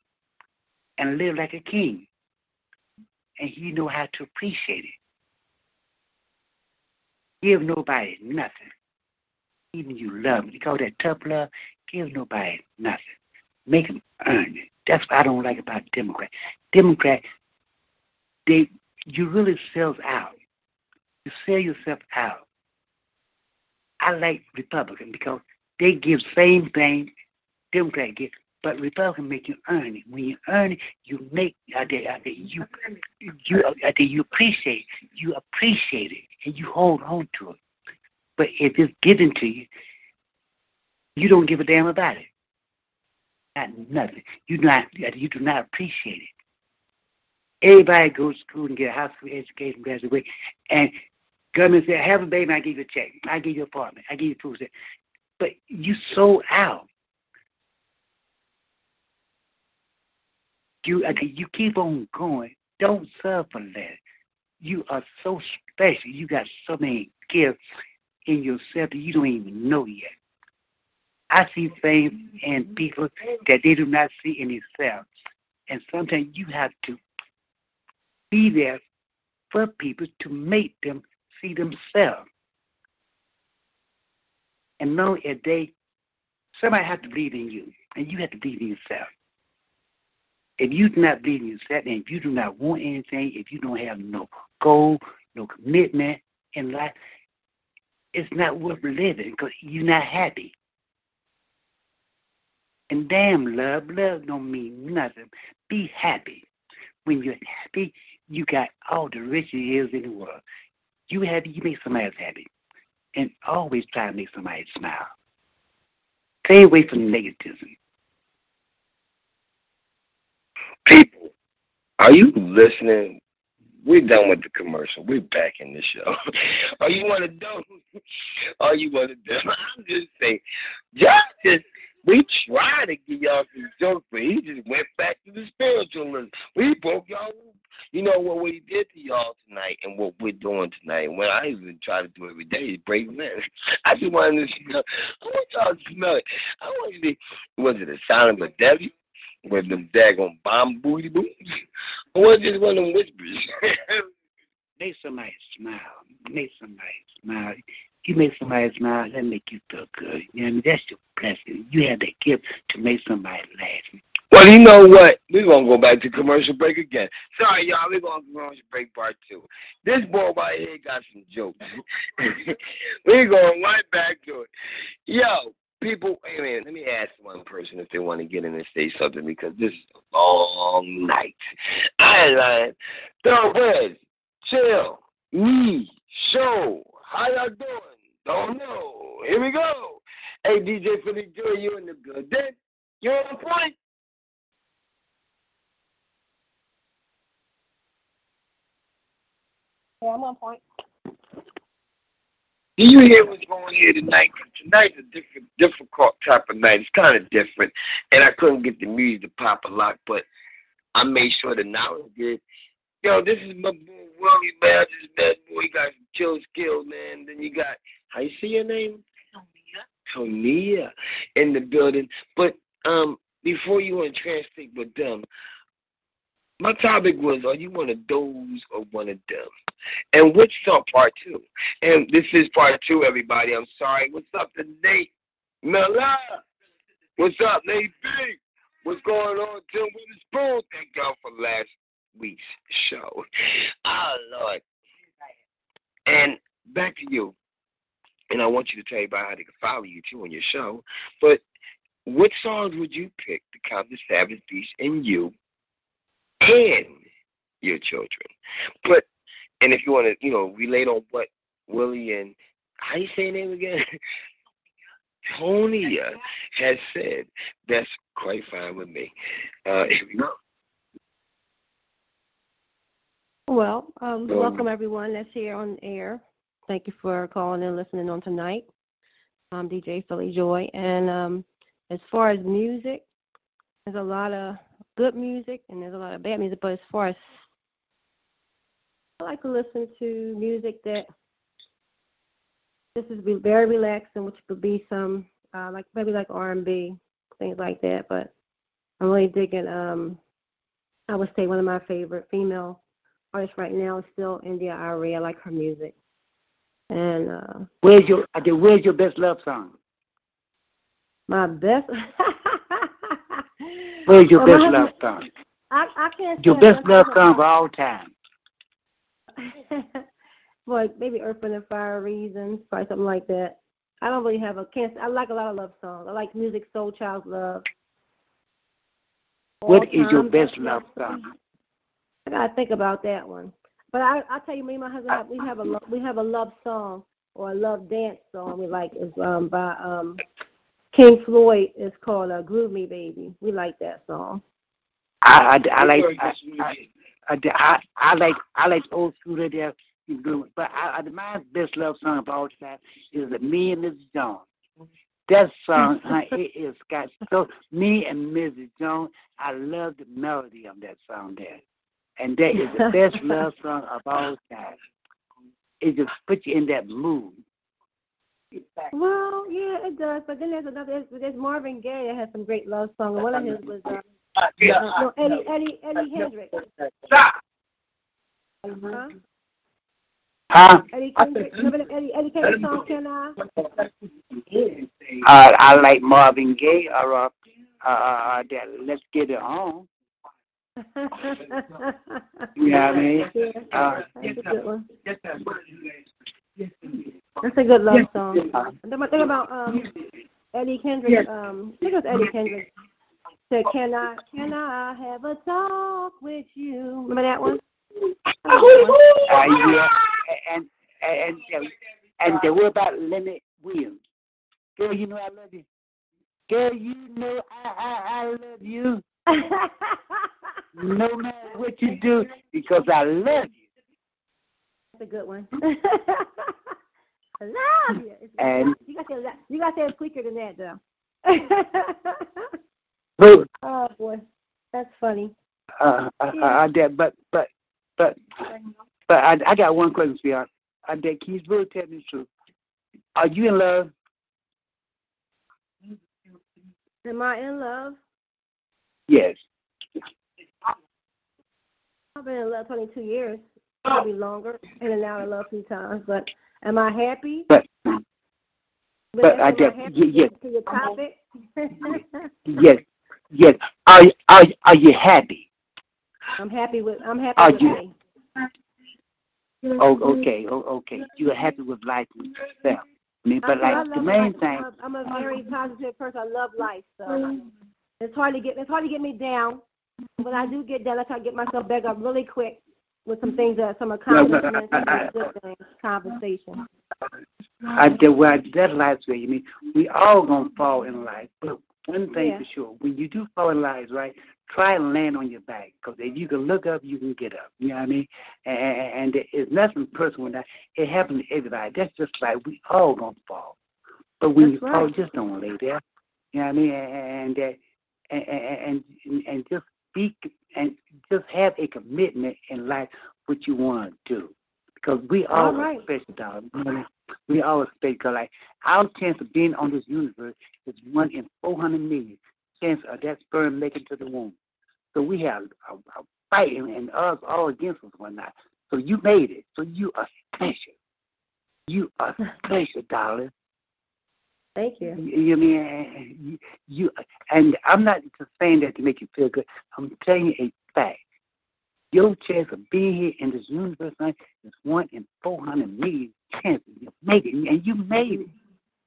and live like a king. And he know how to appreciate it. Give nobody nothing. Even you love them. They call that tough love. Give nobody nothing. Make them earn it. That's what I don't like about Democrats. Democrats, you really sells out. You sell yourself out. I like Republicans because they give the same thing Democrats give, but Republicans make you earn it. When you earn it, you make you appreciate it. You appreciate it and you hold on to it. But if it's given to you, you don't give a damn about it. Not nothing. You do not appreciate it. Everybody goes to school and get a high school education, graduate, and government said, have a baby, I give you a check. I give you an apartment. I give you food. But you sold out. You keep on going. Don't serve for that. You are so special. You got so many gifts in yourself that you don't even know yet. I see things in people that they do not see in themselves. And sometimes you have to be there for people to make them see themselves. And know that somebody has to believe in you, and you have to believe in yourself. If you do not believe in yourself, and if you do not want anything, if you don't have no goal, no commitment in life, it's not worth living because you're not happy. And damn, love don't mean nothing. Be happy. When you're happy, you got all the riches in the world. You happy, you make somebody else happy. And always try to make somebody smile. Stay away from negativism. People, are you listening? We're done with the commercial. We're back in the show. All you want to do, I'm just saying, Justice, we tried to give y'all some jokes, but he just went back to the spiritualism. We broke y'all. You know what we did to y'all tonight and what we're doing tonight, and what I even try to do every day is break men. I just wanted to smell it. I want y'all to smell it. I want you to, was it a Silent but Deadly? With them daggone bomb booty boots? I want just one of them whispers. Make somebody smile. Make somebody smile. You make somebody smile, that make you feel good. You know what I mean? That's your blessing. You have that gift to make somebody laugh. Well, you know what? We're going to go back to commercial break again. Sorry, y'all. We're going to commercial break part two. This boy right here got some jokes. We're going right back to it. Yo, people, wait a minute. Let me ask one person if they want to get in and say something because this is a long night. I like Thoroughbred, Chill, Me, Show. How y'all doing? Don't know. Here we go. Hey, DJ Philly Joy, you in the building? You on point? Yeah, I'm on point. Do you hear what's going on here tonight? Tonight's a difficult type of night. It's kind of different, and I couldn't get the music to pop a lot, but I made sure the knowledge did. Yo, this is my boy Willie, man. I just met boy. You got some chill skills, man. Then you got, how you see your name? Tonia in the building. But before you want to translate with them, my topic was, are you one of those or one of them? And which saw part two? And this is part two, everybody. I'm sorry. What's up to Nate Miller? What's up, Nate B? What's going on, Tim Witherspoon? Thank y'all for last week's show. Oh, Lord. And back to you. And I want you to tell everybody how they can follow you, too, on your show. But what songs would you pick to count the savage beast in you and your children? But, and if you want to, relate on what Willie and, how you say your name again? Tonia has said, that's quite fine with me. Here we go. Well, welcome everyone that's here on air. Thank you for calling and listening on tonight. I'm DJ Philly Joy. And as far as music, there's a lot of good music and there's a lot of bad music, but as far as I like to listen to music that this is very relaxing, which could be some like maybe like R&B, things like that. But I'm really digging. I would say one of my favorite female artists right now is still India Arie. I like her music. And where's your best love song? My best. Where's your best love song? I can't. Your best love song of all time. Well, maybe Earth and Fire, Reasons, probably something like that. I don't really have a cancer. I like a lot of love songs. I like music, soul, child's love. All what is your best love song? I gotta think about that one. But I tell you, me and my husband, we have a love song or a love dance song. We like is by King Floyd. It's called "Groove Me, Baby." We like that song. I like old school radio. But my best love song of all time is the Me and Mrs. Jones. That song, it is got so Me and Mrs. Jones. I love the melody of that song there, and that is the best love song of all time. It just puts you in that mood. Well, yeah, it does. But then there's another. There's Marvin Gaye that has some great love songs. One of his was Eddie Kendrick. Stop. Huh? Eddie Kendrick, song, Can I? I like Marvin Gaye or that Let's Get It On. You know what I mean? That's a good love song. Think about Eddie Kendrick. I think it was Eddie Kendrick. Said, can I have a talk with you? Remember that one? Yeah. And what about Lenny Williams? Girl, you know I love you. Girl, you know I love you. No matter what you do, because I love you. That's a good one. I love you. And you got to say it quicker than that, though. But, oh boy, that's funny. But I got one question for y'all. I think Keith will tell me the truth. Are you in love? Am I in love? Yes. I've been in love 22 years, probably longer. In and out of love few times, but am I happy? But I definitely yes. To your topic. Yes. Are you happy? I'm happy. Are with you? Me. Oh, okay. You are happy with life and yourself. I mean, but like the main thing. I'm a very positive person. I love life, so it's hard to get me down. When I do get down, I try to get myself back up really quick with some things, some accomplishments, and conversation. That's life's way. I mean, we all gonna fall in life, but one thing for sure, when you do fall in life, right? Try and land on your back, because if you can look up, you can get up. You know what I mean? And it's nothing personal. It happens to everybody. That's just like we all going to fall. But when you fall, just don't lay there. You know what I mean? And just speak and just have a commitment in life what you want to do. Because we all special, dog. We all special. Like, our chance of being on this universe is 1 in 400 million. Chance of that sperm making to the womb. So we have a fight and us all against us one night. So you made it. So you are special. You are special, darling. Thank you. You mean you? And I'm not just saying that to make you feel good. I'm telling you a fact. Your chance of being here in this universe is 1 in 400 million chances. You made it, and you made it.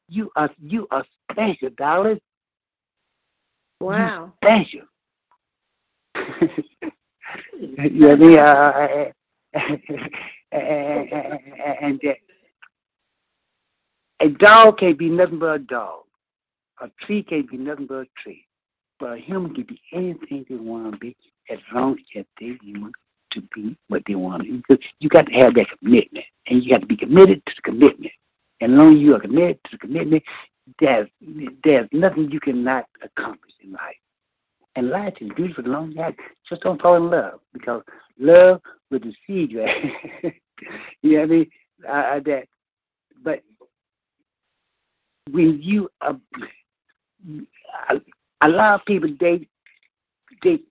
You are special, darling. Wow. Thank you. You know what I mean? And a dog can't be nothing but a dog. A tree can't be nothing but a tree. But a human can be anything they want to be as long as they want to be what they want to be. Because you got to have that commitment. And you got to be committed to the commitment. And as long as you are committed to the commitment, there's nothing you cannot accomplish in life. and light is beautiful long night. Just don't fall in love, because love will deceive you. You know what I mean? But when you a lot of people, they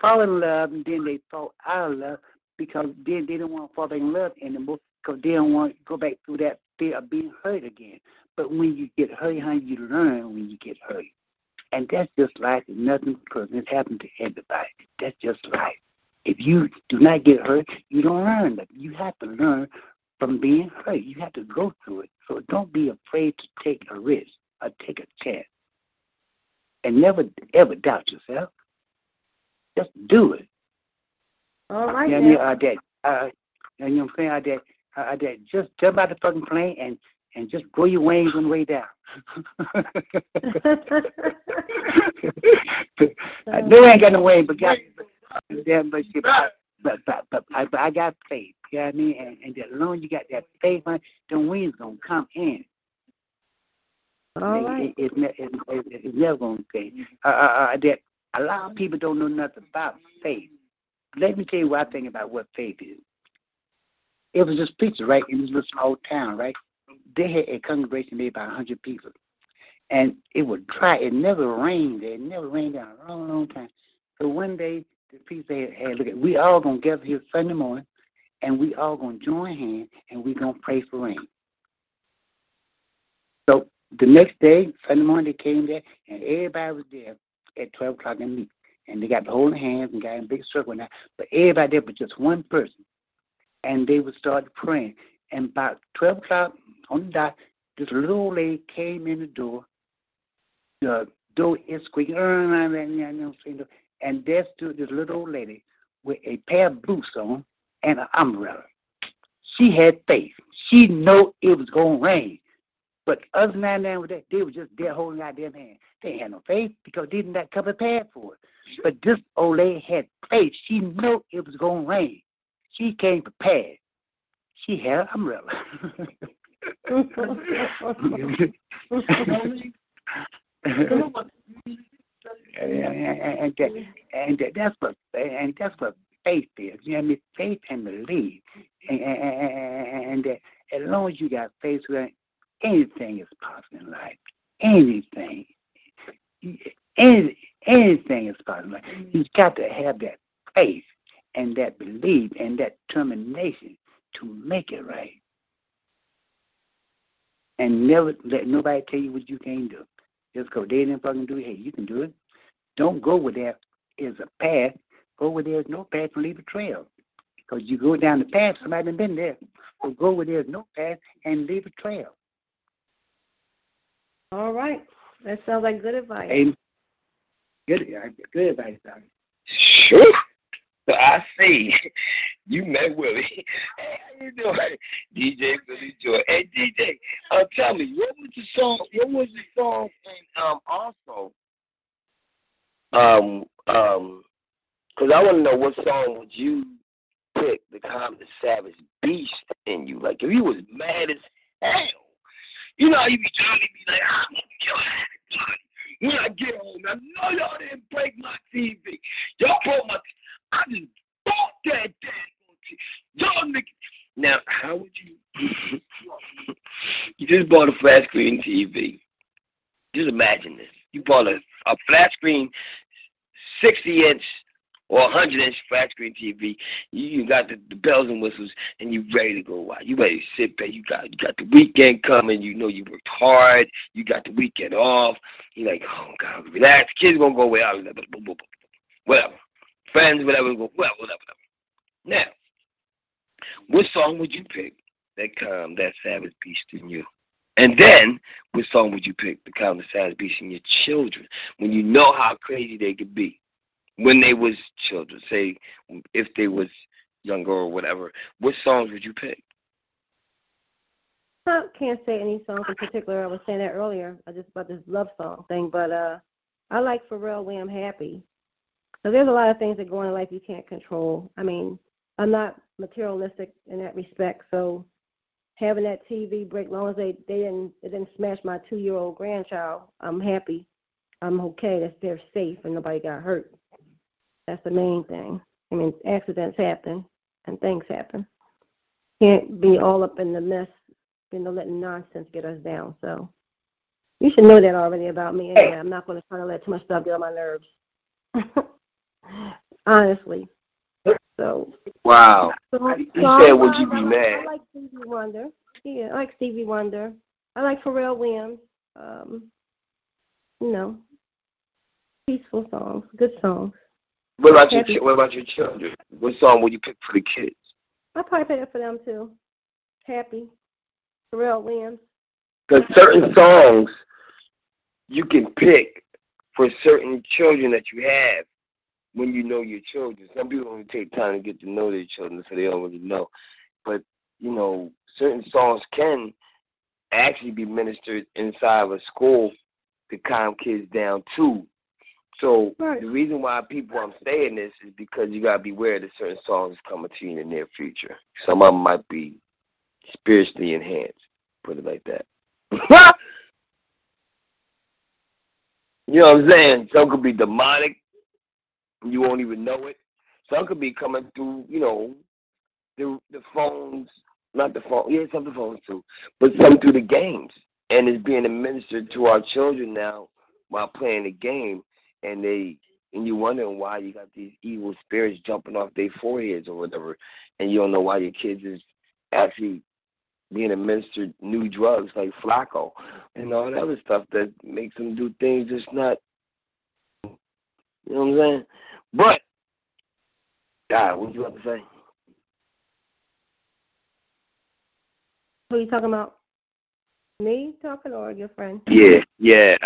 fall in love and then they fall out of love, because then they don't want to fall back in love anymore, because they don't want to go back through that fear of being hurt again. But when you get hurt, honey, you learn when you get hurt. And that's just life. Nothing permanent happens to everybody. That's just life. If you do not get hurt, you don't learn nothing. You have to learn from being hurt. You have to go through it. So don't be afraid to take a risk or take a chance. And never, ever doubt yourself. Just do it. All right, you know what I'm saying? That just jump out the fucking plane and just grow your wings on the way down. I know I ain't got no wings, but I got faith. You know what I mean? And that long you got that faith, the wings gonna come in. All right. It's never gonna fail. That a lot of people don't know nothing about faith. Let me tell you what I think about what faith is. It was this preacher, right, in this little small town, right? They had a congregation made by 100 people. And it was dry. It never rained. It never rained in a long, long time. So one day, the preacher said, hey, look, we all going to gather here Sunday morning, and we all going to join hands, and we going to pray for rain. So the next day, Sunday morning, they came there, and everybody was there at 12 o'clock in the meeting. And they got to hold hands and got in a big circle now. But everybody there was just one person. And they would start praying. And about 12 o'clock on the dot, this little lady came in the door. The door is squeaking. And there stood this little old lady with a pair of boots on and an umbrella. She had faith. She knew it was going to rain. But other than that, they were just there holding out their hands. They ain't had no faith because they didn't have cover pad for it. But this old lady had faith. She knew it was going to rain. She came prepared. She had an umbrella. and that's what faith is. You know what I mean? Faith and belief. And as long as you got faith, anything is possible in life. Anything. Anything is possible in life. You've got to have that faith and that belief and that determination to make it right. And never let nobody tell you what you can't do. Just go, they didn't fucking do it. Hey, you can do it. Don't go where there is a path. Go where there's no path and leave a trail. Because you go down the path, somebody hasn't been there. Or go where there's no path and leave a trail. All right. That sounds like good advice. Hey, good advice, Doctor. Sure. So I see you met Willie. Hey, how you doing? DJ Willie Joy. Hey, DJ, tell me, what was the song? And also, because I want to know what song would you pick to calm the savage beast in you? Like, if you was mad as hell, you know how you be trying to be like, I'm going to kill everybody. When I get home, I know y'all didn't break my TV. Y'all broke my I just bought that damn TV. Y'all niggas. Now, how would you? You just bought a flat screen TV. Just imagine this. You bought a flat screen, 60-inch or 100-inch flat screen TV. You got the bells and whistles, and you ready to go out. You ready to sit back. You got the weekend coming. You know you worked hard. You got the weekend off. You're like, oh, God, relax. Kids going to go away out. Whatever. Friends, whatever, whatever. Now, what song would you pick that calm that savage beast in you? And then, what song would you pick to calm the savage beast in your children when you know how crazy they could be when they was children? Say, if they was younger or whatever, what songs would you pick? I can't say any songs in particular. I was saying that earlier. I just about this love song thing, but I like Pharrell Williams Happy. So there's a lot of things that go on in life you can't control. I mean, I'm not materialistic in that respect. So having that TV break, as long as it didn't smash my 2-year-old grandchild, I'm happy. I'm okay. They're safe and nobody got hurt. That's the main thing. I mean, accidents happen and things happen. Can't be all up in the mess, you know, letting nonsense get us down. So you should know that already about me. Anyway, I'm not going to try to let too much stuff get on my nerves. Honestly. So. Wow. You said, would you be mad? I like Stevie Wonder. Yeah, I like Stevie Wonder. I like Pharrell Williams. You know, peaceful songs, good songs. What about your children? What song would you pick for the kids? I probably play it for them too. Happy, Pharrell Williams. Because certain songs you can pick for certain children that you have when you know your children. Some people only take time to get to know their children, so they already know. But, you know, certain songs can actually be ministered inside of a school to calm kids down too. So the reason why people I'm saying this is because you gotta be aware that certain songs coming to you in the near future. Some of them might be spiritually enhanced, put it like that. You know what I'm saying? Some could be demonic, you won't even know it. Some could be coming through, you know, the phones, not the phone, yeah, some of the phones too, but some through the games. And it's being administered to our children now while playing the game. And you're wondering why you got these evil spirits jumping off their foreheads or whatever, and you don't know why your kids is actually being administered new drugs like Flacco and all that other stuff that makes them do things that's not, you know what I'm saying? But, God, what do you have to say? Who are you talking about? Me talking or your friend? Yeah. You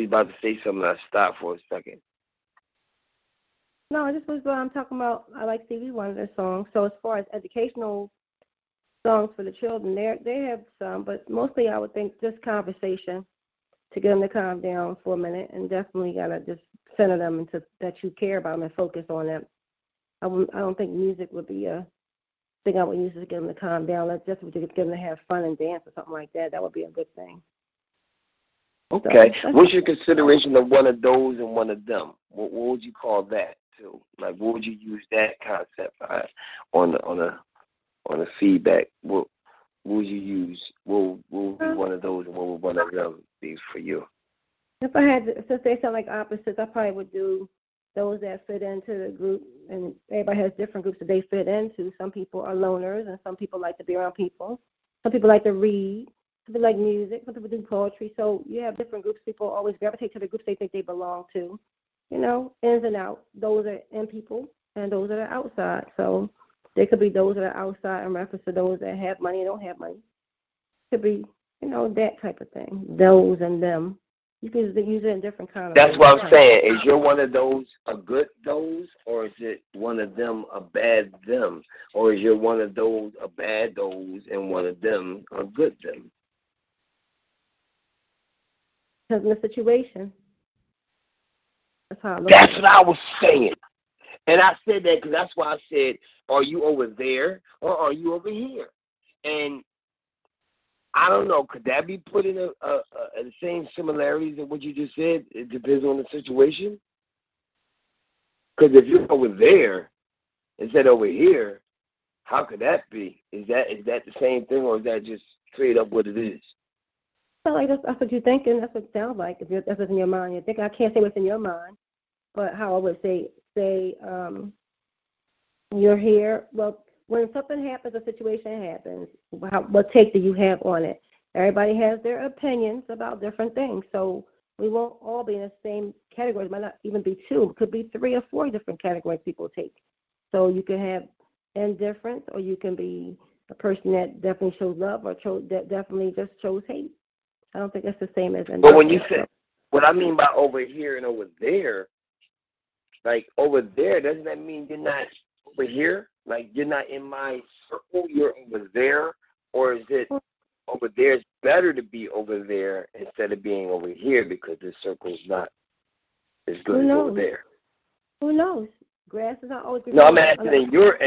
was about to say something. I stopped for a second. No, this was what I'm talking about. I like Stevie Wonder songs. So as far as educational songs for the children, they have some, but mostly I would think just conversation to get them to calm down for a minute, and definitely gotta just center them into that you care about them and focus on them. I don't think music would be a thing I would use to get them to calm down. Let's just get them to have fun and dance or something like that. That would be a good thing. Okay. So, what's your consideration of one of those and one of them? What would you call that too? Like, what would you use that concept on the feedback? What would you use? What would be one of those and what would one of them be for you? If I had to, since they sound like opposites, I probably would do those that fit into the group, and everybody has different groups that they fit into. Some people are loners, and some people like to be around people. Some people like to read. Some people like music. Some people do poetry. So you have different groups. People always gravitate to the groups they think they belong to. You know, ins and out. Those are in people, and those that are outside. So there could be those that are outside in reference to those that have money and don't have money. Could be, you know, that type of thing. Those and them. You can use it in different kinds. That's what I'm saying. Is your one of those a good those, or is it one of them a bad them? Or is your one of those a bad those and one of them a good them? Because of the situation. That's how I look. That's what I was saying. And I said that because that's why I said, are you over there or are you over here? And I don't know. Could that be put in the same similarities of what you just said? It depends on the situation. Because if you're over there instead of over here, how could that be? Is that the same thing, or is that just straight up what it is? I feel like that's what you're thinking. That's what it sounds like. If that's what's in your mind, you're thinking. I can't say what's in your mind, but how I would say you're here. Well, when something happens, a situation happens, what take do you have on it? Everybody has their opinions about different things, so we won't all be in the same category. It might not even be two. It could be three or four different categories people take. So you can have indifference, or you can be a person that definitely shows love or that definitely just shows hate. I don't think that's the same as indifference. But when you said what I mean by over here and over there, like over there, doesn't that mean you're not over here? Like, you're not in my circle, you're over there? Or is it over there? It's better to be over there instead of being over here because the circle's not as good as over there. Who knows? Grass is not always green. No, I'm asking in your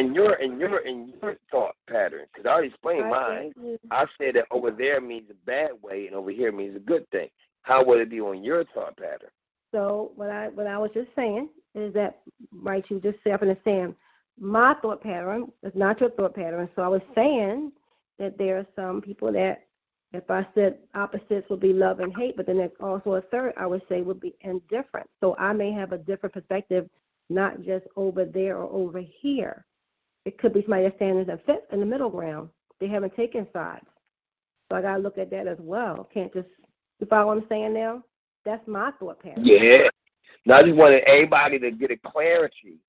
thought pattern, because I already explained mine. I said that over there means a bad way and over here means a good thing. How would it be on your thought pattern? So what I was just saying is that, right, you just sit up in the sand. My thought pattern is not your thought pattern. So I was saying that there are some people that, if I said opposites would be love and hate, but then there's also a third I would say would be indifferent. So I may have a different perspective, not just over there or over here. It could be somebody that's standing in the middle ground. They haven't taken sides. So I got to look at that as well. Can't just, you follow what I'm saying now? That's my thought pattern. Yeah. Now I just wanted everybody to get a clarity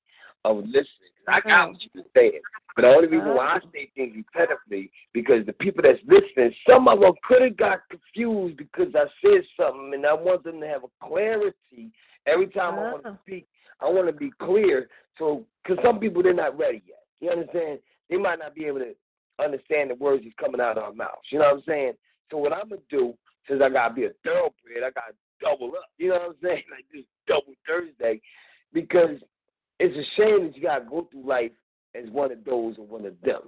of listening. I got what you were saying. But the only reason why I say things repetitively, because the people that's listening, some of them could have got confused because I said something and I want them to have a clarity. Every time I want to speak, I want to be clear. So, because some people, they're not ready yet. You understand? They might not be able to understand the words that's coming out of our mouths. You know what I'm saying? So what I'm going to do, since I got to be a thoroughbred, I got to double up. You know what I'm saying? Like this double Thursday, because it's a shame that you got to go through life as one of those or one of them.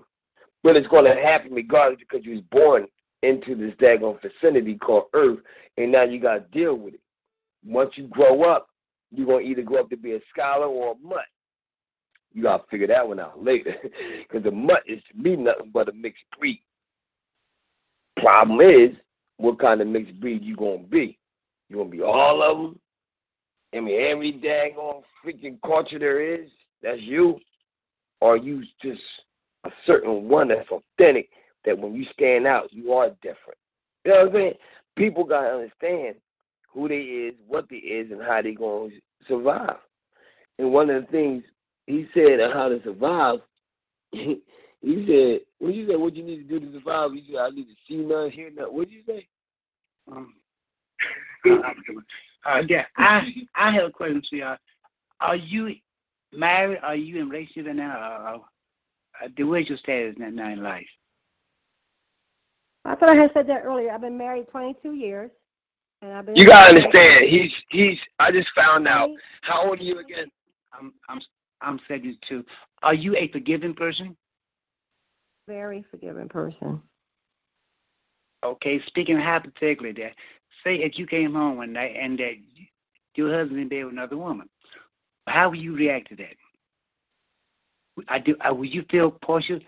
But it's going to happen regardless because you was born into this daggone vicinity called Earth, and now you got to deal with it. Once you grow up, you're going to either grow up to be a scholar or a mutt. You got to figure that one out later because the mutt is to me nothing but a mixed breed. Problem is, what kind of mixed breed you going to be? You going to be all of them? I mean, every daggone freaking culture there is, that's you. Or you just a certain one that's authentic, that when you stand out, you are different. You know what I'm saying? People got to understand who they is, what they is, and how they going to survive. And one of the things he said on how to survive, he said, what you say? What you need to do to survive? He said, I need to see none, hear none. What did you say? Yeah, I have a question to y'all. Are you married? Are you in a relationship now? Where's your status now in life? I thought I had said that earlier. I've been married 22 years. And I've been you got to understand. He's. I just found out. How old are you again? I'm 72. Are you a forgiving person? Very forgiving person. Okay, speaking hypothetically, that say if you came home one night and that your husband in bed with another woman, how would you react to that? Would you feel partially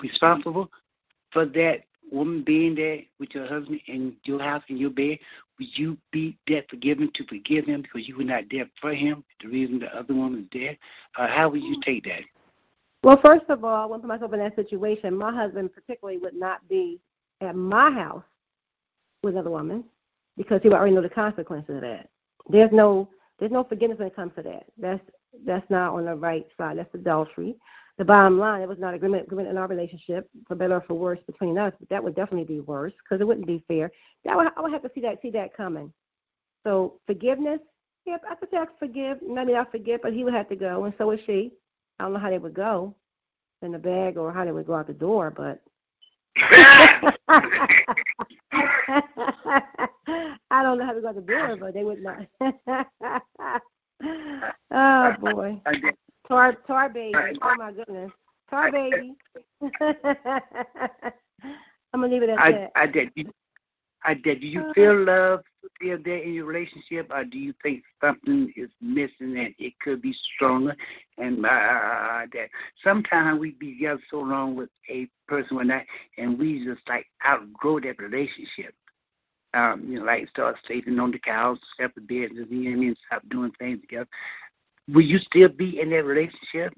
responsible for that woman being there with your husband in your house in your bed? Would you be that forgiving to forgive him because you were not there for him? The reason the other woman is there. How would you take that? Well, first of all, I wouldn't put myself in that situation. My husband particularly would not be at my house with another woman because he would already know the consequences of that. There's no forgiveness when it comes to that. That's not on the right side. That's adultery. The bottom line, it was not agreement in our relationship, for better or for worse, between us. But that would definitely be worse because it wouldn't be fair. I would have to see that coming. So forgiveness, yeah, I could say I forgive. Maybe I forget, but he would have to go, and so would she. I don't know how they would go in the bag or how they would go out the door, but I don't know how to go to the door, but they would not. Oh, boy. Tar baby. Oh, my goodness. Tar baby. I'm going to leave it at that. I did. Do you feel love still there in your relationship, or do you think something is missing and it could be stronger? And that sometimes we be together so long with a person or not, and we just like outgrow that relationship. You know, like start sleeping on the couch, step to bed, you know what I mean, stop doing things together. Will you still be in that relationship?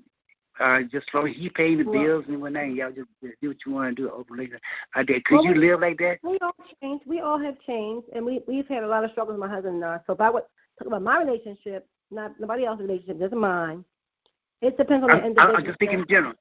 Just as long as he paying the bills and whatnot, and y'all just do what you want to do over later. Could you live like that? We all change. We all have changed, and we've had a lot of struggles with my husband and I. So if I would talk about my relationship, not nobody else's relationship, just mine, it depends on the individual. I'm just thinking in general.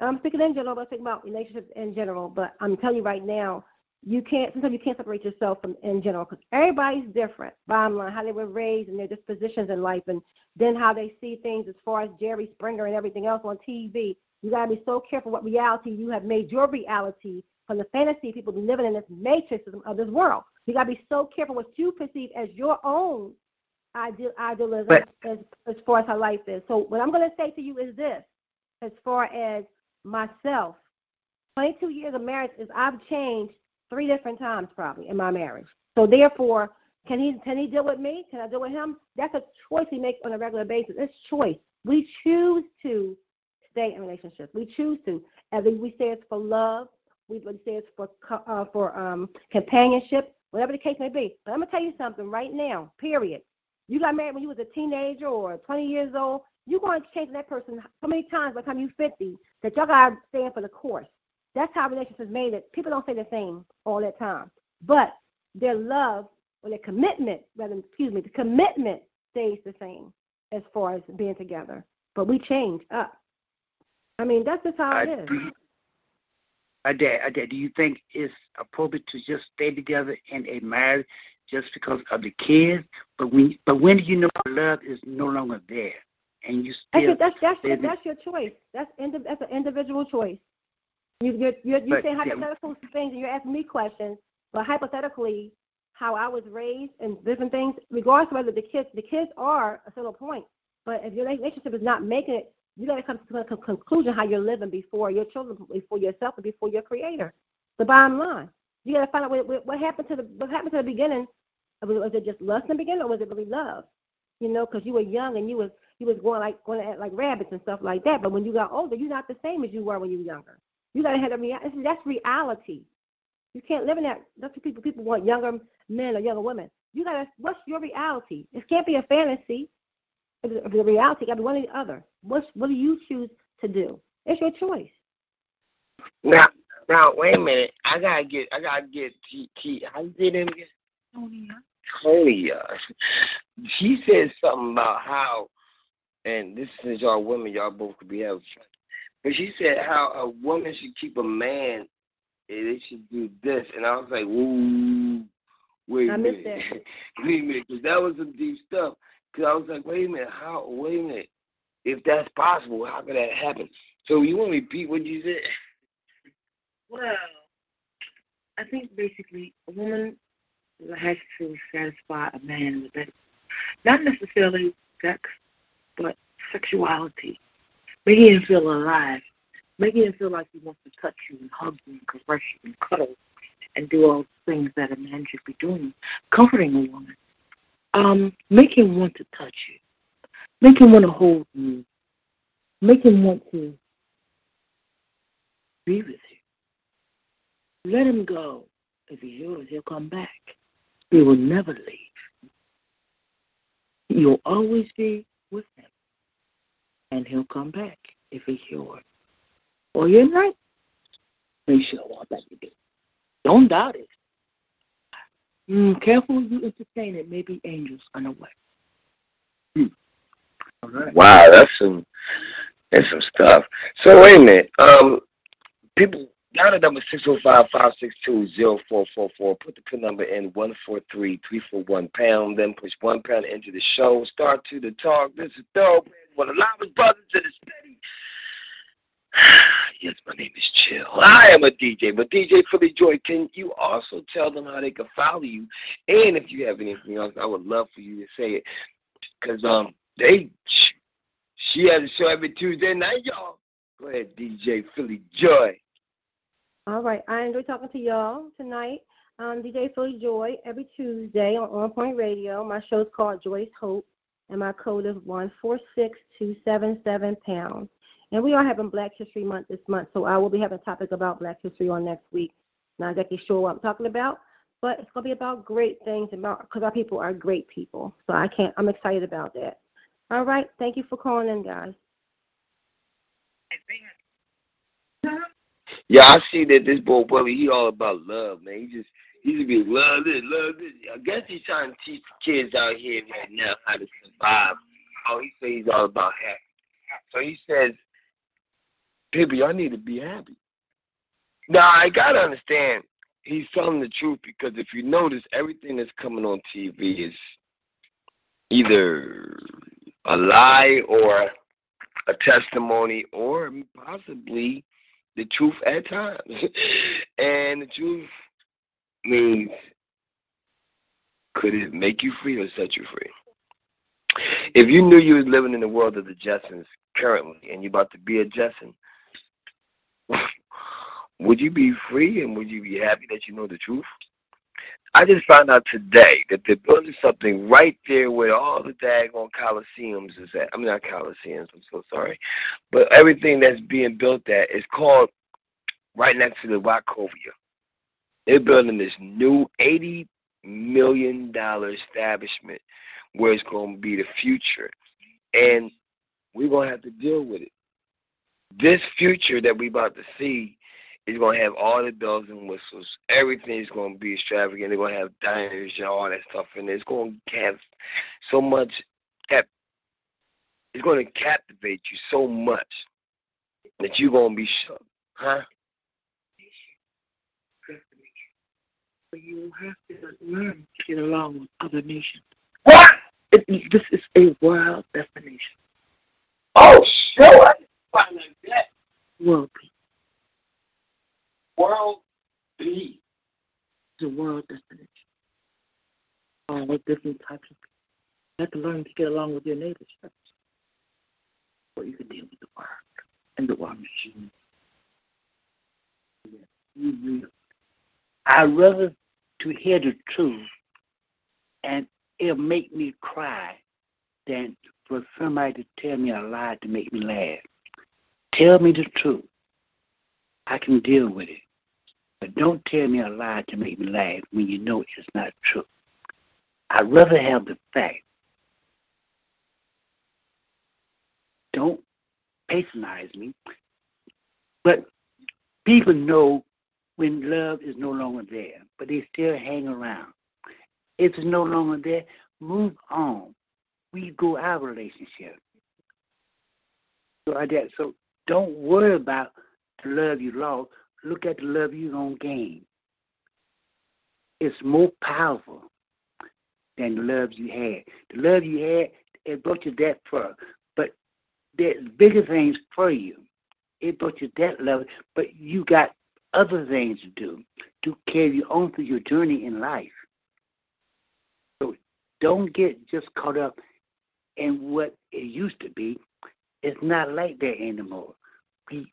I'm thinking in general, but I'm thinking about relationships in general. But I'm telling you right now, sometimes you can't separate yourself from in general because everybody's different, bottom line, how they were raised and their dispositions in life and then how they see things as far as Jerry Springer and everything else on TV. You got to be so careful what reality you have made your reality from the fantasy people be living in this matrix of this world. You got to be so careful what you perceive as your own idealism as far as how life is. So what I'm going to say to you is this, as far as myself, 22 years of marriage is I've changed 3 different times probably in my marriage. So therefore, Can he deal with me? Can I deal with him? That's a choice he makes on a regular basis. It's choice. We choose to stay in relationships. We choose to. And we say it's for love. We say it's for companionship, whatever the case may be. But I'm going to tell you something right now, period. You got married when you was a teenager or 20 years old. You're going to change that person so many times by the time you're 50 that y'all got to stand for the course. That's how relationships made it. People don't say the same all that time. But their love or their commitment, the commitment stays the same as far as being together. But we change up. I mean, that's just how it is. Do you think it's appropriate to just stay together in a marriage just because of the kids? But when do you know love is no longer there? And you still that's your choice. That's an individual choice. You're saying hypothetical things, and you're asking me questions. But hypothetically, how I was raised and different things, regardless of whether the kids are a single point. But if your relationship is not making it, you got to come to a conclusion how you're living before your children, before yourself, and before your Creator. The bottom line, you got to find out what happened to the beginning. Was it just lust in the beginning, or was it really love? You know, because you were young and you was going like rabbits and stuff like that. But when you got older, you're not the same as you were when you were younger. You got to have that's reality. You can't live in that. That's what people want, younger men or younger women. You got to. What's your reality? It can't be a fantasy. The reality, I mean, one or the other. What do you choose to do? It's your choice. Now, wait a minute. I gotta get T. How you say that again? Tonia. She said something about how, and this is y'all women, y'all both could be having fun. But she said how a woman should keep a man, and they should do this. And I was like, ooh, wait a minute. Wait a minute, because that was some deep stuff. Because I was like, wait a minute, if that's possible, how could that happen? So you want to repeat what you said? Well, I think basically a woman has to satisfy a man with it. Not necessarily sex, but sexuality. Making him feel alive. Making him feel like he wants to touch you and hug you and caress you and cuddle and do all the things that a man should be doing. Comforting a woman. Make him want to touch you. Make him want to hold you. Make him want to be with you. Let him go. If he's yours, he'll come back. He will never leave. You'll always be with him. And he'll come back if he's yours. Or you're not. Make sure what that you do. Don't doubt it. Careful you entertain it. Maybe angels on the way. All right. Wow, that's some stuff. So wait a minute. People, dial the number 605-562-0444. Put the pin number in 143341#. Then push £1 into the show. Start to the talk. This is Thoroughbred, one of the loudest brothers in the city. Yes, my name is Chill. I am a DJ, but DJ Philly Joy, can you also tell them how they can follow you? And if you have anything else, I would love for you to say it. Because she has a show every Tuesday night, y'all. Go ahead, DJ Philly Joy. All right. I enjoy talking to y'all tonight. DJ Philly Joy, every Tuesday on Point Radio. My show's called Joy's Hope, and my code is 146277#. And we are having Black History Month this month, so I will be having a topic about Black history on next week. Not exactly sure what I'm talking about, but it's going to be about great things because our people are great people. So I'm excited about that. All right. Thank you for calling in, guys. Yeah, I see that this boy, Willie, he all about love, man. He just be love this. I guess he's trying to teach the kids out here right now how to survive. Oh, he says he's all about happiness. So he says, baby, I need to be happy. Now, I got to understand, he's telling the truth because if you notice, everything that's coming on TV is either a lie or a testimony or possibly the truth at times. And the truth means, could it make you free or set you free? If you knew you was living in the world of the Jetsons currently and you're about to be a Jetson, would you be free and would you be happy that you know the truth? I just found out today that they're building something right there where all the daggone coliseums is at. I mean, not coliseums, I'm so sorry. But everything that's being built at is called right next to the Wachovia. They're building this new $80 million establishment where it's going to be the future. And we're going to have to deal with it. This future that we're about to see, it's going to have all the bells and whistles. Everything's going to be extravagant. They're going to have diners and all that stuff in there. It's going to have so much. It's going to captivate you so much that you're going to be shook. Huh? You have to learn to get along with other nations. What? This is a world destination. Oh, sure. I like that. World peace. World peace. It's a world destination. All different types of people. You have to learn to get along with your neighbors first. Or you can deal with the world and the world machine. Yeah, you real. I'd rather to hear the truth and it'll make me cry than for somebody to tell me a lie to make me laugh. Tell me the truth. I can deal with it. But don't tell me a lie to make me laugh when you know it's not true. I'd rather have the fact. Don't patronize me. But people know when love is no longer there, but they still hang around. If it's no longer there, move on. We go our relationship. So don't worry about the love you lost. Look at the love you're going to gain. It's more powerful than the love you had. The love you had, it brought you that far. But there's bigger things for you. It brought you that level, but you got other things to do to carry you on through your journey in life. So don't get just caught up in what it used to be. It's not like that anymore.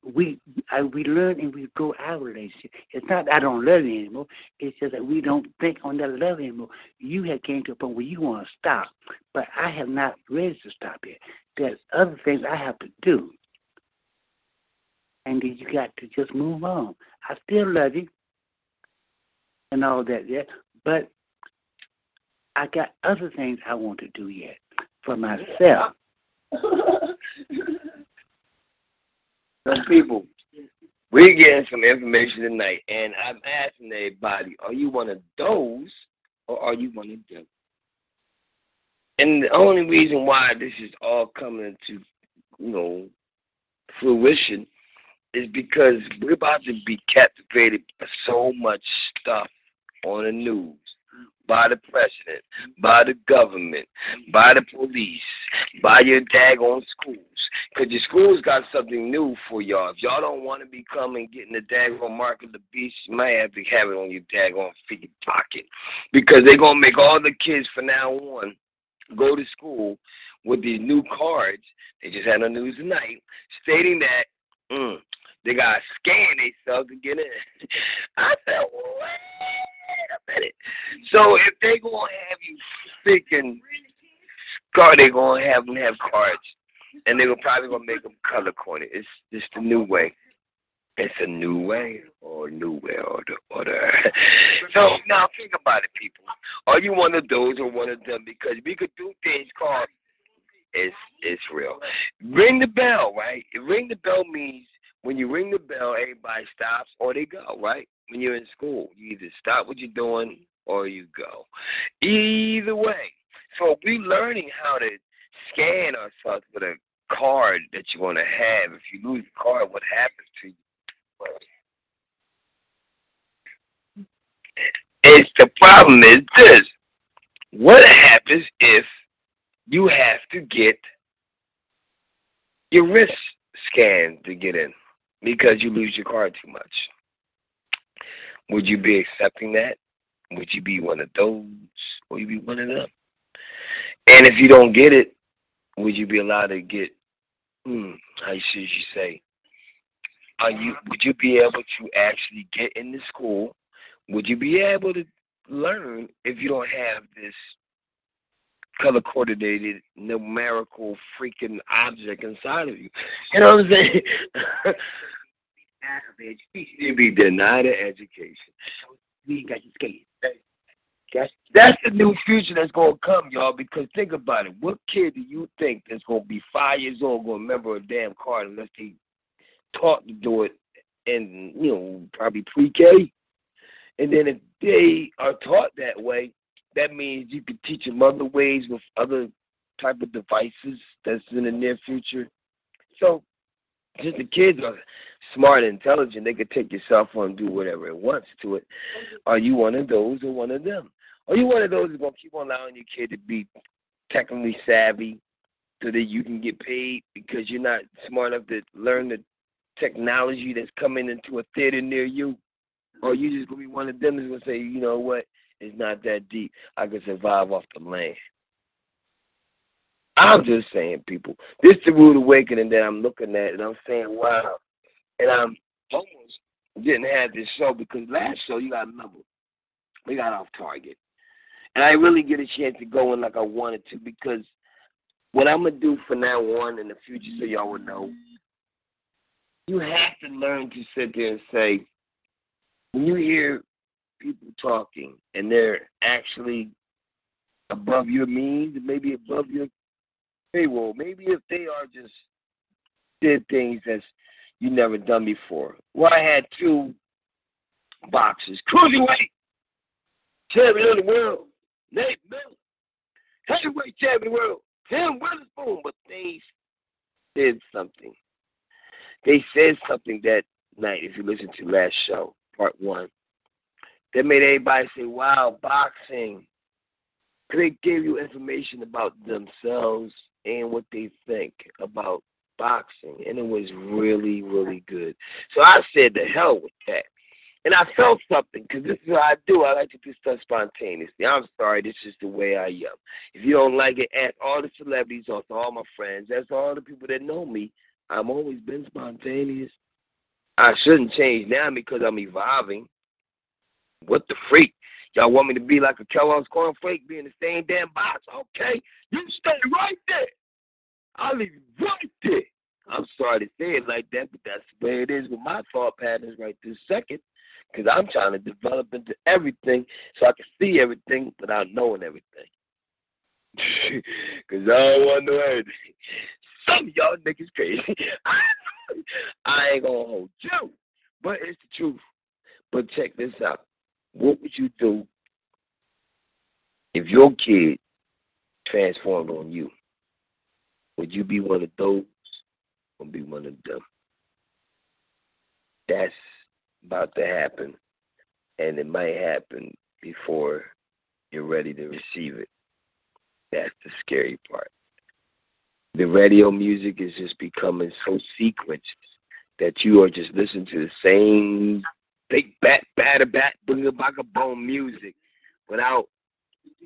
We learn and we grow our relationship. It's not I don't love you anymore. It's just that we don't think on that love anymore. You have came to a point where you want to stop, but I have not ready to stop yet. There's other things I have to do. And then you got to just move on. I still love you and all that, yeah, but I got other things I want to do yet for myself. People, we're getting some information tonight, and I'm asking everybody, are you one of those or are you one of them? And the only reason why this is all coming to, fruition is because we're about to be captivated by so much stuff on the news, by the president, by the government, by the police, by your daggone schools. Because your schools got something new for y'all. If y'all don't want to be coming getting the daggone mark of the beast, you might have to have it on your daggone freaking pocket. Because they're going to make all the kids from now on go to school with these new cards. They just had on the news tonight stating that, they got to scan themselves to get in. I said, wait a minute. So if they going to have you freaking card, they going to have them have cards. And they're probably going to make them color-coined. It's just the new way. It's a new way or new way or the order. So now think about it, people. Are you one of those or one of them? Because we could do things called it's real. Ring the bell, right? Ring the bell means when you ring the bell, everybody stops or they go, right? When you're in school, you either stop what you're doing or you go. Either way. So we're learning how to scan ourselves with a card that you want to have. If you lose the card, what happens to you? It's the problem is this. What happens if you have to get your wrist scanned to get in because you lose your card too much? Would you be accepting that? Would you be one of those? Or you be one of them? And if you don't get it, would you be allowed to get, how should you say, would you be able to actually get into school? Would you be able to learn if you don't have this color-coordinated, numerical freaking object inside of you. You know what I'm saying? You'd be denied an education. That's the new future that's going to come, y'all, because think about it. What kid do you think that's going to be 5 years old going to remember a damn card unless they taught to do it in, you know, probably pre-K? And then if they are taught that way, that means you can teach them other ways with other type of devices that's in the near future. So since the kids are smart and intelligent, they could take your cell phone and do whatever it wants to it. Are you one of those or one of them? Are you one of those that's going to keep on allowing your kid to be technically savvy so that you can get paid because you're not smart enough to learn the technology that's coming into a theater near you? Or are you just going to be one of them that's going to say, you know what? It's not that deep. I can survive off the land. I'm just saying, people, this is the rude awakening that I'm looking at, and I'm saying, wow. And I'm almost didn't have this show because last show, you got leveled. We got off target. And I really get a chance to go in like I wanted to because what I'm going to do from now on in the future so y'all will know, you have to learn to sit there and say, when you hear people talking and they're actually above your means, maybe above your payroll, maybe if they are just did things that you never done before. Well, I had two boxers, cruiserweight champion of the world, Nate Miller, heavyweight champion of the world, Tim Witherspoon, but they did something. They said something that night, if you listen to last show, part one, that made everybody say, wow, boxing. They gave you information about themselves and what they think about boxing. And it was really, really good. So I said, the hell with that. And I felt something, because this is what I do. I like to do stuff spontaneously. I'm sorry, this is the way I am. If you don't like it, ask all the celebrities, ask all my friends, ask all the people that know me. I've always been spontaneous. I shouldn't change now because I'm evolving. What the freak? Y'all want me to be like a Kellogg's cornflake, be in the same damn box? Okay, you stay right there. I'll leave you right there. I'm sorry to say it like that, but that's the way it is with my thought patterns right this second, because I'm trying to develop into everything so I can see everything without knowing everything. Because I don't want to know everything. Some of y'all niggas crazy. I ain't going to hold you, but it's the truth. But check this out. What would you do if your kid transformed on you? Would you be one of those or be one of them? That's about to happen, and it might happen before you're ready to receive it. That's the scary part. The radio music is just becoming so sequenced that you are just listening to the same big bat, batter, bat, booga, baka, boom music without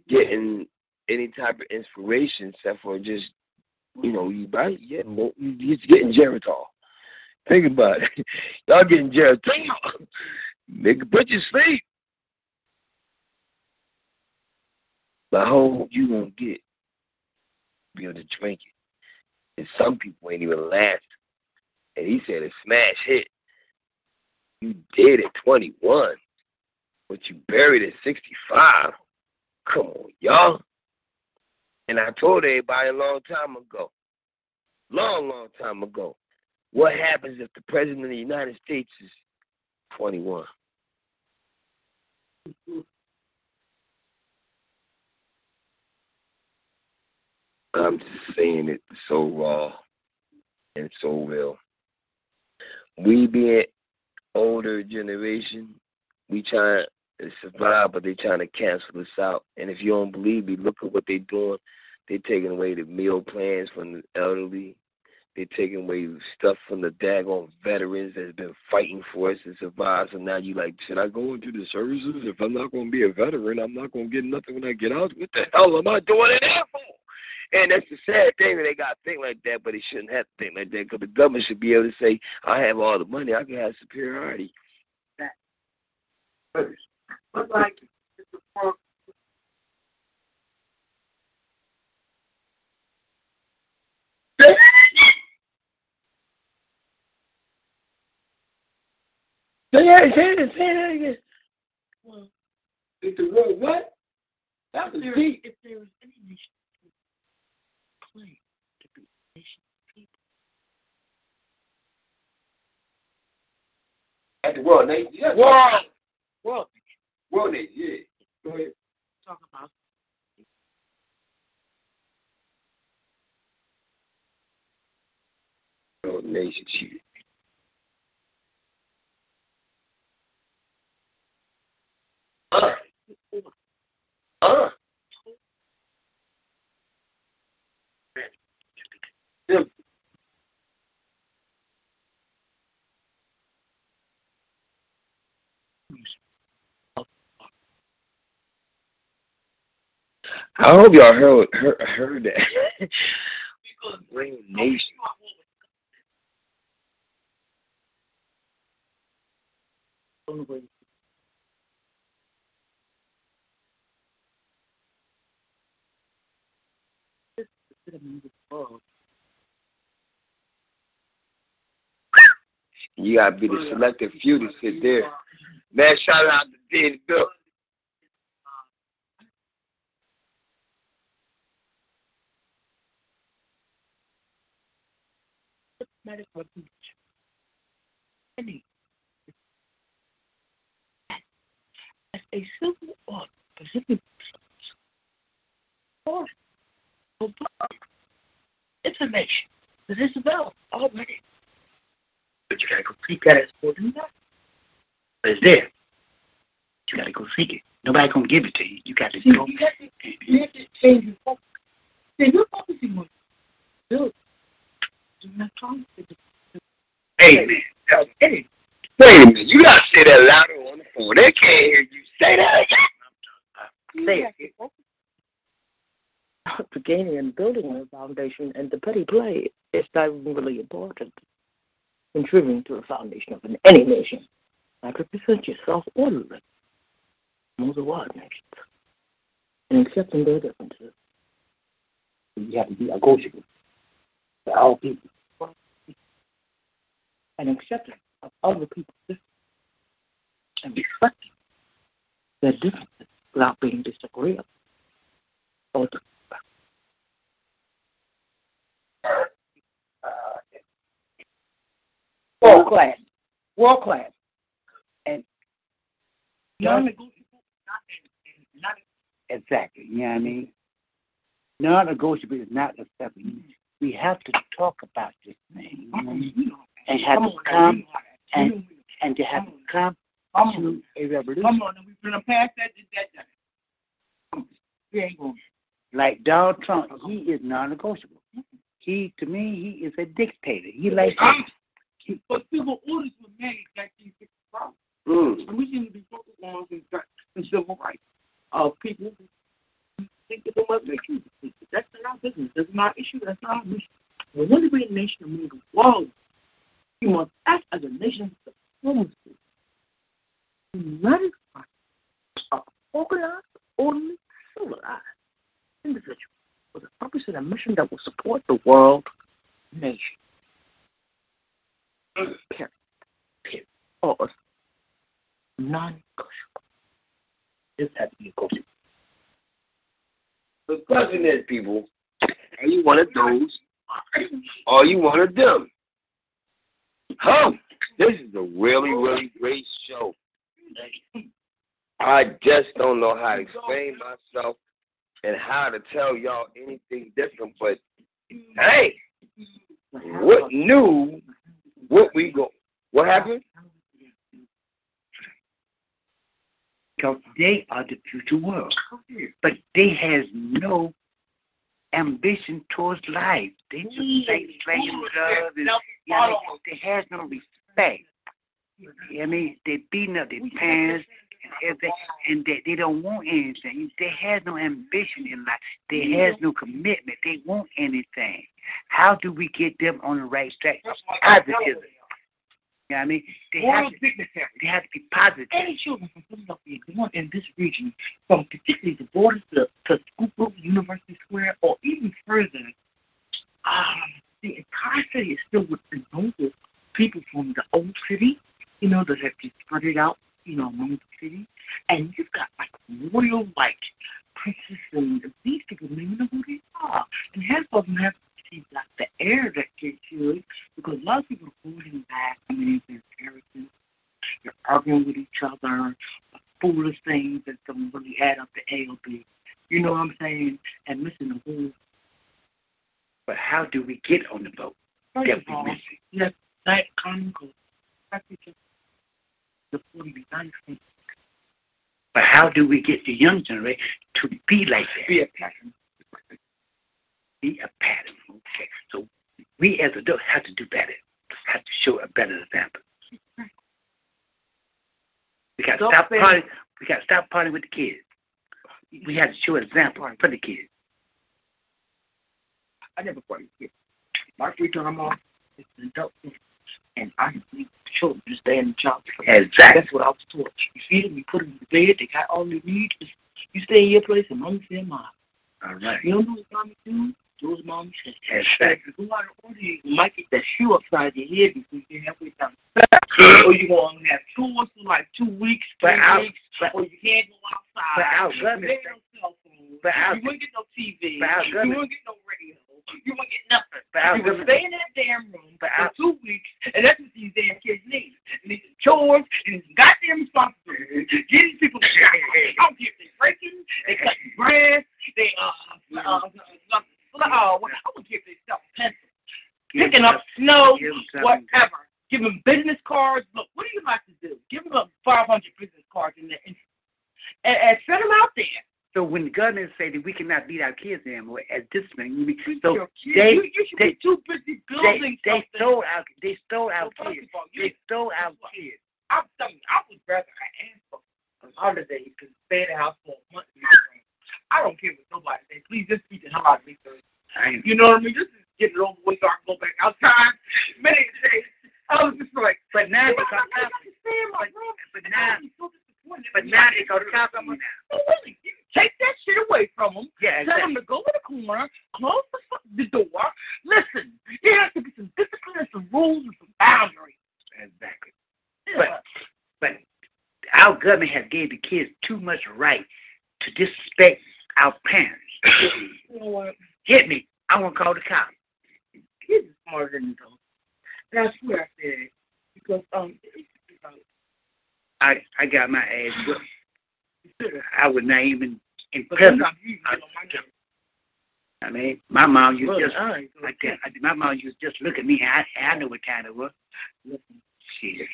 getting any type of inspiration except for just, you know, you're getting Geritol. Think about it. Y'all getting Geritol. Nigga, put your sleep. The whole you gonna get, be able to drink it. And some people ain't even last. And he said a smash hit. You did at 21, but you buried at 65. Come on, y'all. And I told everybody a long time ago, what happens if the president of the United States is 21? I'm just saying it so raw and so real. We being older generation, we trying to survive, but they trying to cancel us out. And if you don't believe me, look at what they're doing. They're taking away the meal plans from the elderly. They're taking away stuff from the daggone veterans that's been fighting for us to survive. So now you like, should I go into the services? If I'm not going to be a veteran, I'm not going to get nothing when I get out. What the hell am I doing in there for? And that's the sad thing that they got to think like that, but they shouldn't have to think like that because the government should be able to say, I have all the money. I can have superiority. That's first. But like, Say that again. Well, if the word what? If there was any nation that claimed to be a nation of people. At the world nation? Yeah. World nation, yeah. Go ahead. Talk about world nation, shit. I hope y'all heard that. Green Nation. You gotta be the selective few to sit there. Man, shout out to Dead Bill. As a civil order, Pacific Force for public information that is available already. But you gotta go seek that as for them. But it's there. You gotta go seek it. Nobody gonna give it to you. You gotta go. You have to change your focus. See, you're focusing on building. Amen. Amen. Wait a minute. You gotta say that louder on the phone. They can't hear you. Say that again. Say it. The gaining and building the foundation and the petty play is not really important. Contributing to the foundation of any nation, like represent yourself orderly among the world nations and accepting their differences. You have to be negotiable. Our people and accepting of other people's differences and respecting their differences without being disagreeable. Or world class, and non-negotiable. Exactly. You know what I mean? Non-negotiable is not accepting. We have to talk about this thing, and have to come and to have to come to a revolution. Come on, we're gonna pass that. Like Donald Trump, he is non-negotiable. To me, he is a dictator. He likes. But civil orders were made that these problems. We shouldn't be focused on the civil rights of people. Think of them as they choose. That's not our business. That's not our issue. That's not our mission. When we're a nation and we go, whoa, you must act as a nation of supremacy. Let us find organized, orderly, civilized individual with a purpose and a mission that will support the world nation. Period. Or non-negotiable. This has to be negotiable. The question is, people, are you one of those? Are you one of them? Huh? This is a really, really great show. I just don't know how to explain myself and how to tell y'all anything different, but hey, what happened? Because they are the future world. But they has no ambition towards life. They just think playing drugs. They has no respect. You know I mean? They beating up their parents and everything, and they don't want anything. They has no ambition in life. They has no commitment. They want anything. How do we get them on the right track? Positivism. You know what I mean? They have to be positive. Any children from Philadelphia born in this region, from particularly the borders to Schuylkill, University Square, or even further, the entire city is filled with innumerable people from the old city, you know, that have been spread out, you know, among the city. And you've got, like, royal, like, princesses, and these people don't even know who they are. And half of them have like the air that gets you in, because a lot of people are holding back. I mean, they're arrogant. They're arguing with each other, foolish things that don't really add up to A or B. You know what I'm saying? And missing the whole. But how do we get on the boat? That we miss it. Yes, that Congo. The 49th. But how do we get the young generation to be like that? Be a pattern. Be a pattern. Okay. So we as adults have to do better. Have to show a better example. We got to stop partying. We got to stop partying with the kids. We have to show an example for the kids. I never party with kids. My free time off is an adult thing, and I leave children just stay in the job. Exactly. That's what I was taught. You feed them, you put them to bed. They got all they need. You stay in your place, and mom stay in mine. All right. You don't know what mommy do. Those moms said, exactly. Go out of order, you might get that shoe upside your head before you get halfway down the back, or you're going to have tours for like 2 weeks, 3 weeks, or you can't go outside. But our government, you wouldn't get no TV, you wouldn't get no radio, you wouldn't get nothing. You would stay in that damn room for 2 weeks, and that's what these damn kids need. They need chores, they need goddamn responsibilities. Getting people to I don't care if they're breaking, they cutting grass, they I would give myself pencils, picking up snow, whatever. Give them business cards. Look, what do you like to do? Give them up 500 business cards and send them out there. So when the government say that we cannot beat our kids anymore at this thing, you should be too busy building something. They stole our kids. I'm telling you, I would rather an answer other than you could stay in the house for a month. I don't care what nobody says. Please just beat the hell out of me, sir. You know what I mean? Just get it over with so I can go back outside. Many days, I was just like, but now it's on top of me. But now it's on top of me. Really, you take that shit away from them. Yeah, exactly. Tell them to go in the corner, close the door. Listen, there has to be some discipline and some rules and some boundaries. Exactly. Yeah. But our government has gave the kids too much right to disrespect our parents. You know what? Hit me. I want to call the cops. Kids are smarter than adults. That's where I said it. Because, I got my ass whipped. I would not even in public. I mean, my mom used just look at me. I know what kind it was. Shit.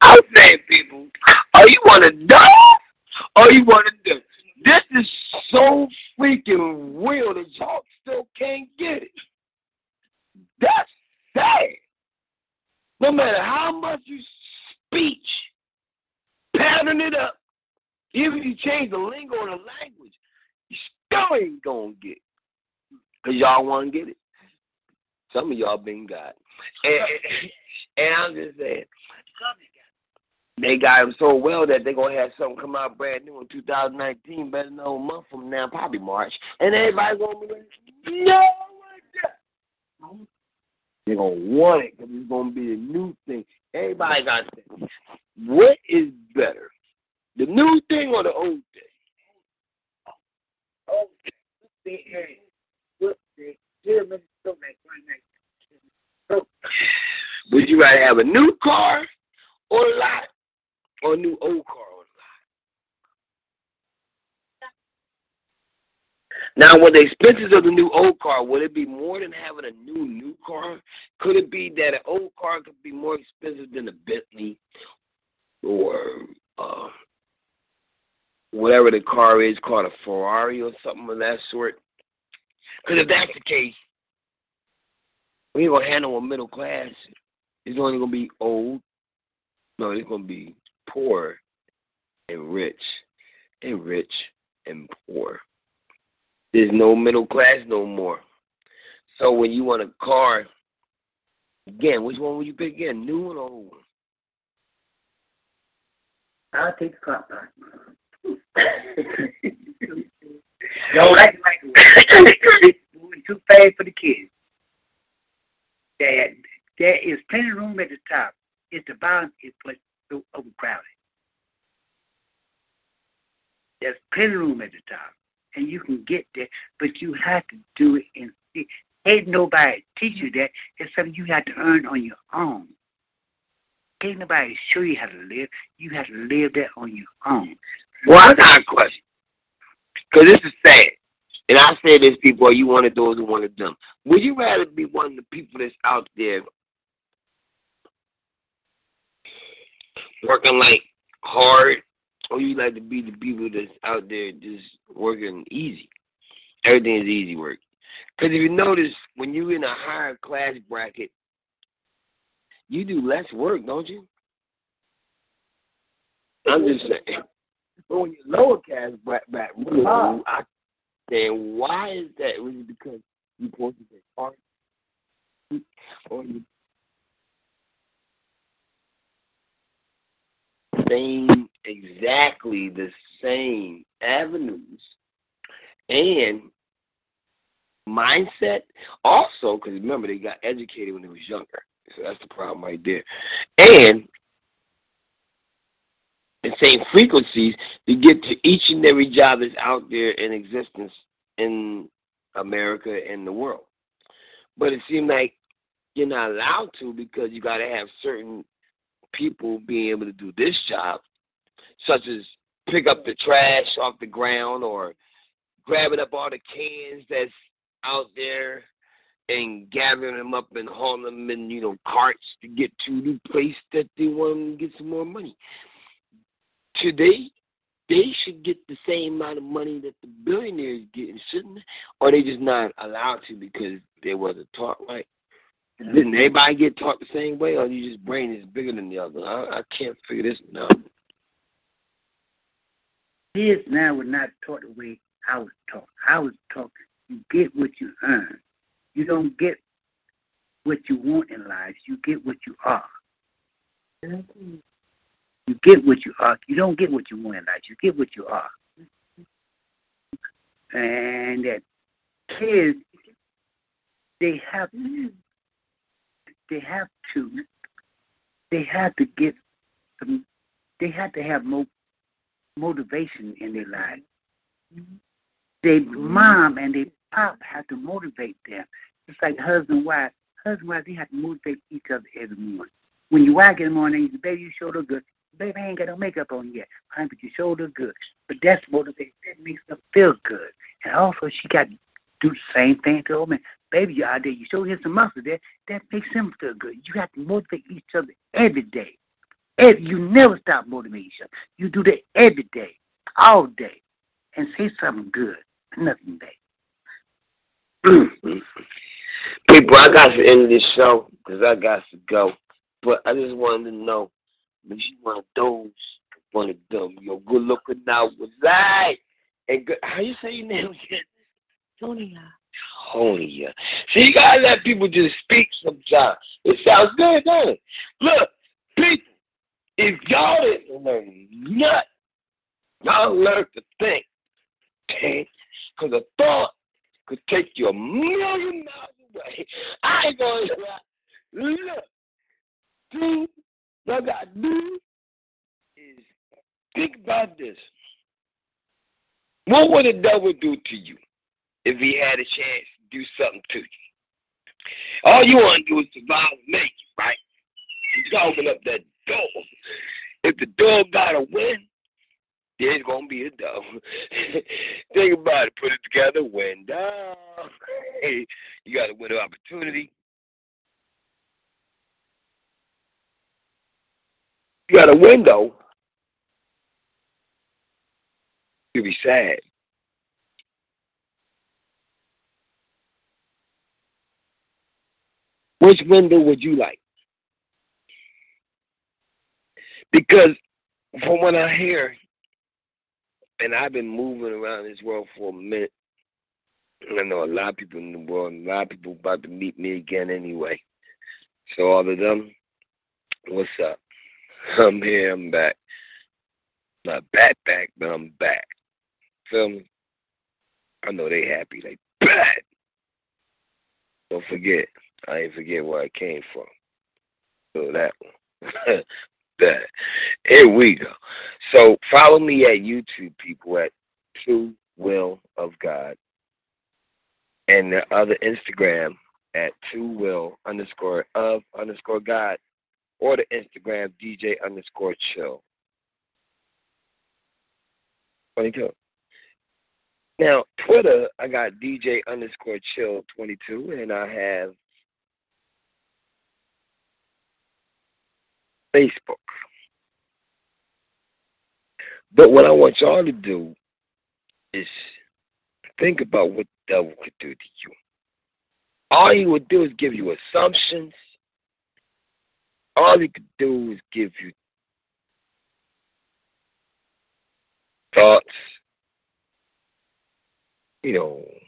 I'm saying, people, oh, you want to know? All you want to do. This is so freaking real that y'all still can't get it. That's sad. No matter how much you speech, pattern it up, even if you change the lingo or the language, you still ain't going to get it. Because y'all want to get it. Some of y'all been got it. And I'm just saying. They got them so well that they're going to have something come out brand new in 2019, better than a month from now, probably March. And everybody's going to be like, no, no. They're going to want it because it's going to be a new thing. Everybody got to think, what is better, the new thing or the old thing? Old thing. What thing? Would you rather have a new car or a lot? Or a new old car on the lot. Now, with the expenses of the new old car, would it be more than having a new car? Could it be that an old car could be more expensive than a Bentley or whatever the car is called, a Ferrari or something of that sort? Because if that's the case, we ain't going to handle a middle class. It's only going to be old. No, it's going to be poor and rich and poor. There's no middle class no more. So when you want a car, again, which one would you pick again, new or old one? I'll take the crock pot. Don't like it. Moving too fast for the kids. There is plenty of room at the top. It's the bottom is what's so overcrowded. There's plenty of room at the top, and you can get there, but you have to do it. And ain't nobody teach you that. It's something you have to earn on your own. Can't nobody show you how to live. You have to live that on your own. Well, I got a question, because this is sad. And I say this, people, are you one of those who want to dumb? Would you rather be one of the people that's out there working, like, hard, or you like to be the people that's out there just working easy? Everything is easy work. Because if you notice, when you're in a higher class bracket, you do less work, don't you? I'm just saying. But when you're lower class bracket, then why is that? Was it because you want to get hard? Or you same, exactly the same avenues and mindset? Also, because remember, they got educated when they was younger. So that's the problem right there. And the same frequencies to get to each and every job that's out there in existence in America and the world. But it seems like you're not allowed to, because you got to have certain people being able to do this job, such as pick up the trash off the ground or grabbing up all the cans that's out there and gathering them up and hauling them in, you know, carts to get to the place that they want to get some more money. Today, they should get the same amount of money that the billionaires getting, shouldn't they? Or they just not allowed to because they wasn't taught right. Didn't everybody get taught the same way, or you just brain is bigger than the other? I can't figure this one out. Kids now were not taught the way I was taught. I was taught you get what you earn. You don't get what you want in life. You get what you are. Mm-hmm. You get what you are. You don't get what you want in life. You get what you are. And that kids, they have to have motivation in their life. Their mom and their pop have to motivate them. It's like husband and wife. Husband and wife, they have to motivate each other every morning. When your wife gets in the morning, you say, baby, you sure look good. Baby, I ain't got no makeup on yet. Honey, but you sure look good. But that's motivation. That makes her feel good. And also, she got to do the same thing to old man. Baby, you're out there. You show him some muscle there. That makes him feel good. You have to motivate each other every day. You never stop motivating each other. You do that every day, all day. And say something good. Nothing bad. People, I got to end this show because I got to go. But I just wanted to know, but you want those, one of them. Yo, good looking now was I. And good, how you say your name again? Tonya. See, you gotta let people just speak sometimes. It sounds good, doesn't it? Look, people, if y'all didn't learn nothing, y'all learn to think. Okay? Because a thought could take you a million miles away. I ain't gonna lie. Look, see? What I gotta do is think about this. What would a devil do to you if he had a chance to do something to you? All you want to do is survive and make it, right? You open up that door. If the door gotta win, there's gonna be a devil. Think about it. Put it together. Win down. Hey, you gotta win an opportunity. You got a window, you'll be sad. Which window would you like? Because from what I hear, and I've been moving around this world for a minute, and I know a lot of people in the world, and a lot of people about to meet me again anyway. So all of them, what's up? I'm here, I'm back. Not back, but I'm back. Feel me? I know they happy. They back. Don't forget. I ain't forget where I came from. So that one. That. Here we go. So follow me at YouTube, people, at True Will of God. And the other Instagram at TrueWill_of_God. Or the Instagram DJ_Chill. Now, Twitter, I got DJ_Chill22, and I have Facebook. But what I want y'all to do is think about what the devil could do to you. All he would do is give you assumptions. All he could do is give you thoughts, and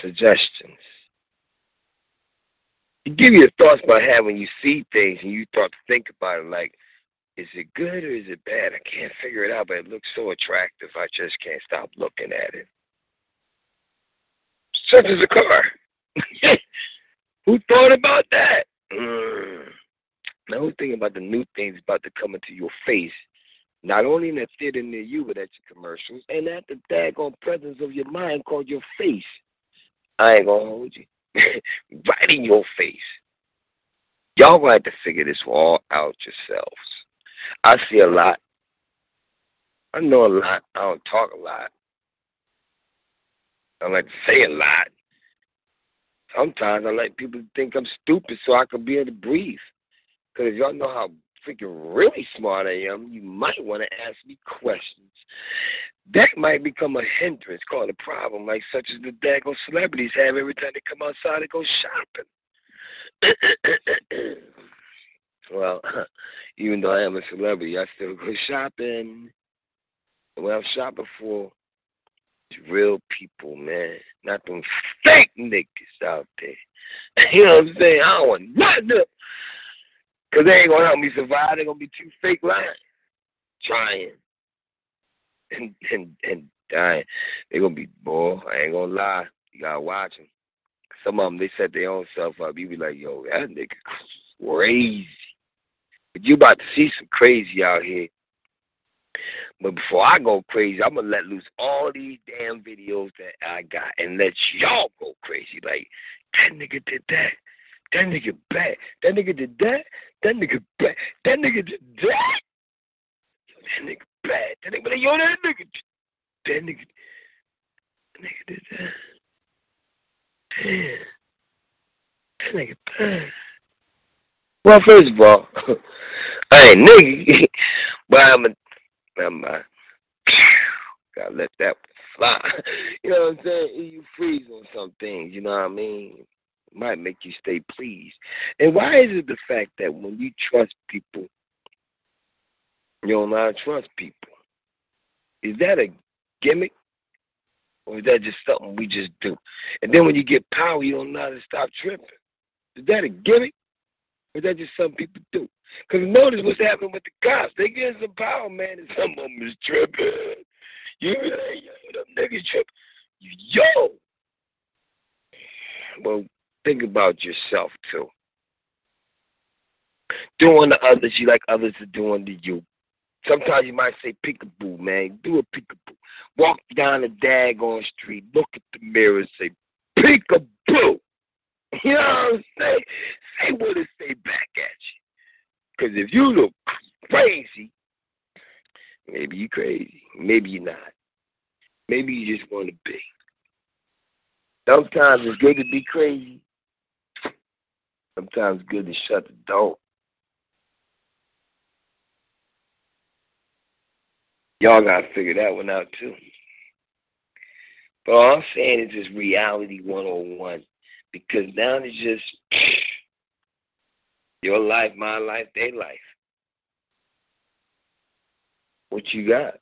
suggestions. He give you the thoughts by having you see things and you start to think about it like, is it good or is it bad? I can't figure it out, but it looks so attractive, I just can't stop looking at it. Such as a car. Who thought about that? The whole thing about the new things about to come into your face, not only in a theater near you, but at your commercials, and at the daggone presence of your mind called your face. I ain't gonna hold you. Right in your face. Y'all gonna have to figure this all out yourselves. I see a lot. I know a lot. I don't talk a lot. I like to say a lot. Sometimes I like people to think I'm stupid so I can be able to breathe. Because if y'all know how freaking really smart I am, you might want to ask me questions. That might become a hindrance, called a problem, like such as the daggone celebrities have every time they come outside and go shopping. Well, even though I am a celebrity, I still go shopping. What I'm shopping for is real people, man. Not them fake niggas out there. You know what I'm saying? I don't want nothing up. Because they ain't going to help me survive. They're going to be two fake lying, trying, and dying. They're going to be, boy, I ain't going to lie. You got to watch them. Some of them, they set their own self up. You be like, yo, that nigga crazy. But you about to see some crazy out here. But before I go crazy, I'm going to let loose all these damn videos that I got and let y'all go crazy. Like, that nigga did that. That nigga bad. That nigga did that. That nigga bad. That nigga did that. That nigga bad. That nigga, yo, that nigga. That nigga. That nigga did that. Damn. That nigga bad. Well, first of all, I ain't nigga, but I'm a. Gotta let that fly. You know what I'm saying? You freeze on some things. You know what I mean? Might make you stay pleased. And why is it the fact that when you trust people, you don't know how to trust people? Is that a gimmick? Or is that just something we just do? And then when you get power, you don't know how to stop tripping. Is that a gimmick? Or is that just something people do? Because notice what's happening with the cops. They getting some power, man, and some of them is tripping. You really, them niggas tripping. Yo! Well, think about yourself, too. Doing to others you like others are doing to you. Sometimes you might say peekaboo, man. Do a peekaboo. Walk down the daggone street. Look at the mirror and say, peekaboo. You know what I'm saying? Say what it say back at you. Because if you look crazy, maybe you're crazy. Maybe you're not. Maybe you just want to be. Sometimes it's good to be crazy. Sometimes it's good to shut the door. Y'all got to figure that one out, too. But all I'm saying is just reality 101. Because now it's just your life, my life, their life. What you got?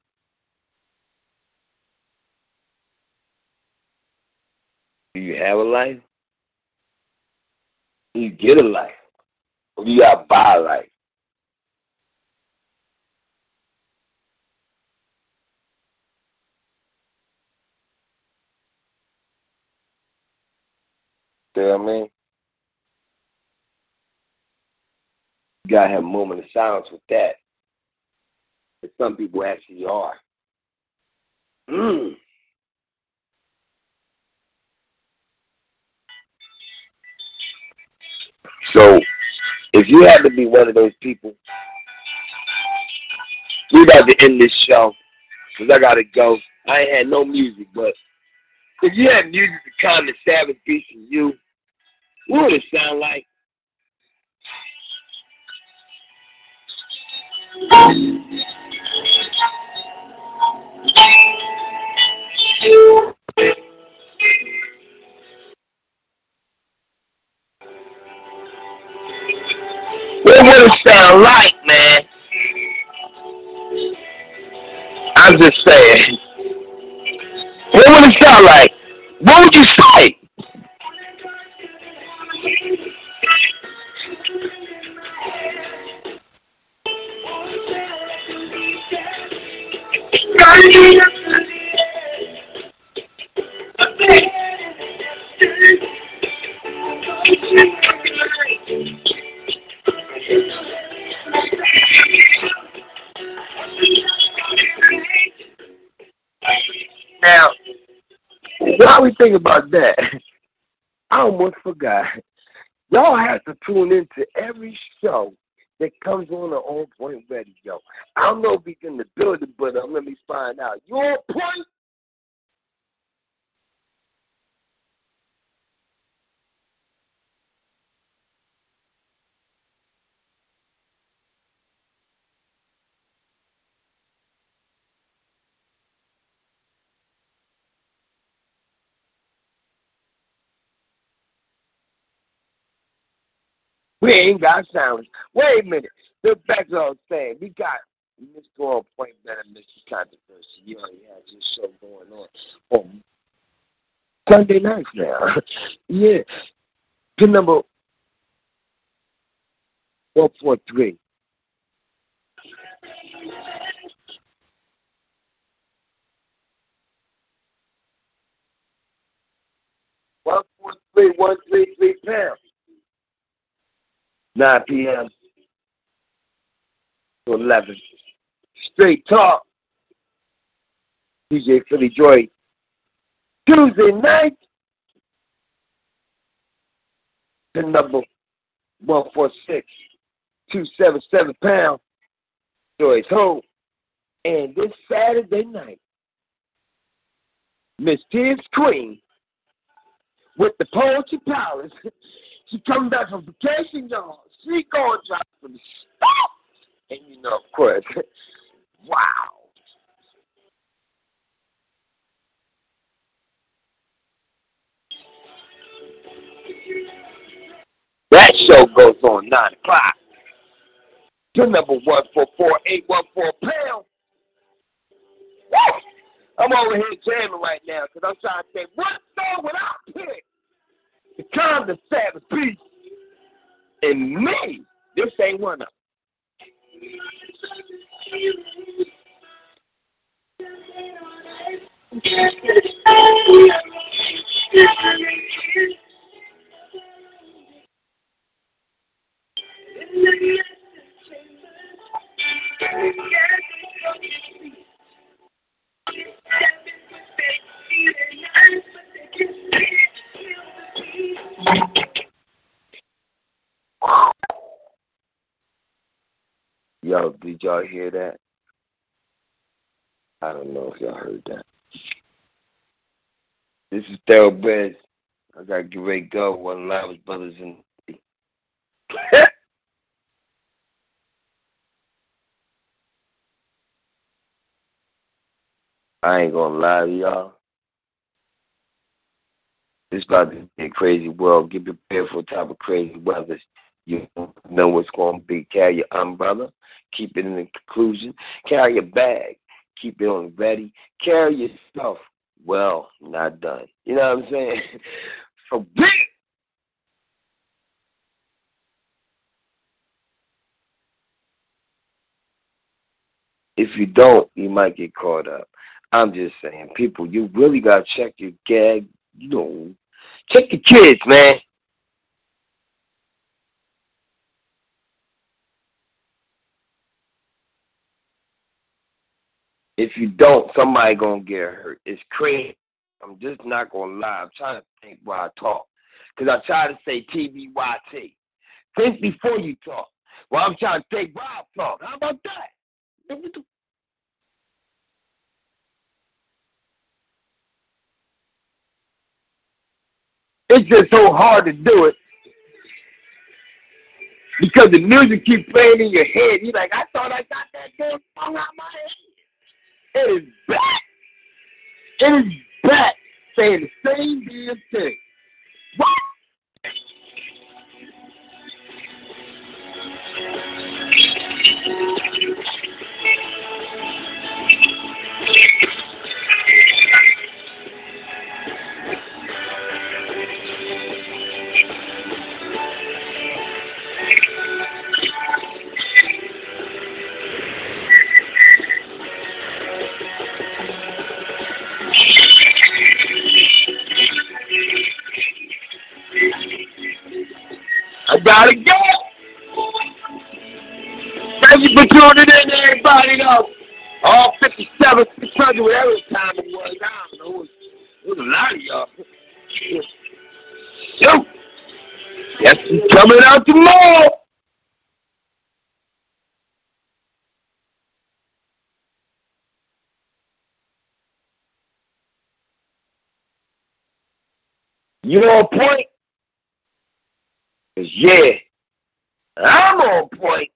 Do you have a life? Do you get a life? Or do you got to buy a life? Feel me? You gotta have a moment of silence with that. And some people actually are. So, if you happen to be one of those people, we about to end this show, because I gotta go. I ain't had no music, but if you had music to kind of savage beats to you, what would it sound like? What would it sound like, man? I'm just saying. What would it sound like? What would you say? Now, while we think about that, I almost forgot. Y'all have to tune into every show that comes on On Point Radio. I don't know if he's in the building, but let me find out. You on point? We ain't got sounds. Wait a minute. Look back to what I was saying. We got Mr. On Point, better Mr. Controversy. You already have this show going on Sunday nights now. Yeah. Pin number 143. £143.133 9 p.m. to 11. Straight Talk. DJ Philly Joy. Tuesday night. The number 146-277 pound. Joy's home. And this Saturday night, Miss Tibbs Queen with the Poetry Palace. She comes back from vacation, y'all. She going to drop some stuff. And you know, of course, wow. That show goes on 9 o'clock. Your number 144-814 pound. Woo! I'm over here jamming right now because I'm trying to say, what song would I pick? The kind of savage beast in me. This ain't one of them. Yo, did y'all hear that? I don't know if y'all heard that. This is Thoroughbred. I got to get ready to go. One of the loudest brothers in the city. I ain't going to lie to y'all. It's about to be a crazy world. Get prepared for a type of crazy weather. You know what's going to be. Carry your umbrella. Keep it in the conclusion. Carry your bag. Keep it on ready. Carry your stuff. Well, not done. You know what I'm saying? So big. If you don't, you might get caught up. I'm just saying, people, you really got to check your gag. You know, Take the kids, man. If you don't, somebody gonna get hurt. It's crazy. I'm just not gonna lie. I'm trying to think while I talk, cause I try to say TBYT. Think before you talk. Well, I'm trying to think while I talk. How about that? It's just so hard to do it because the music keeps playing in your head. You're like, I thought I got that damn song out my head. It is back. It is back saying the same damn thing. What? I gotta go. Thank you for tuning in, everybody, though. All 57, 600, whatever time it was. I don't know. It was a lot of y'all. Yo. Yes, he's coming out tomorrow. You on point? 'Cause yeah, I'm on point.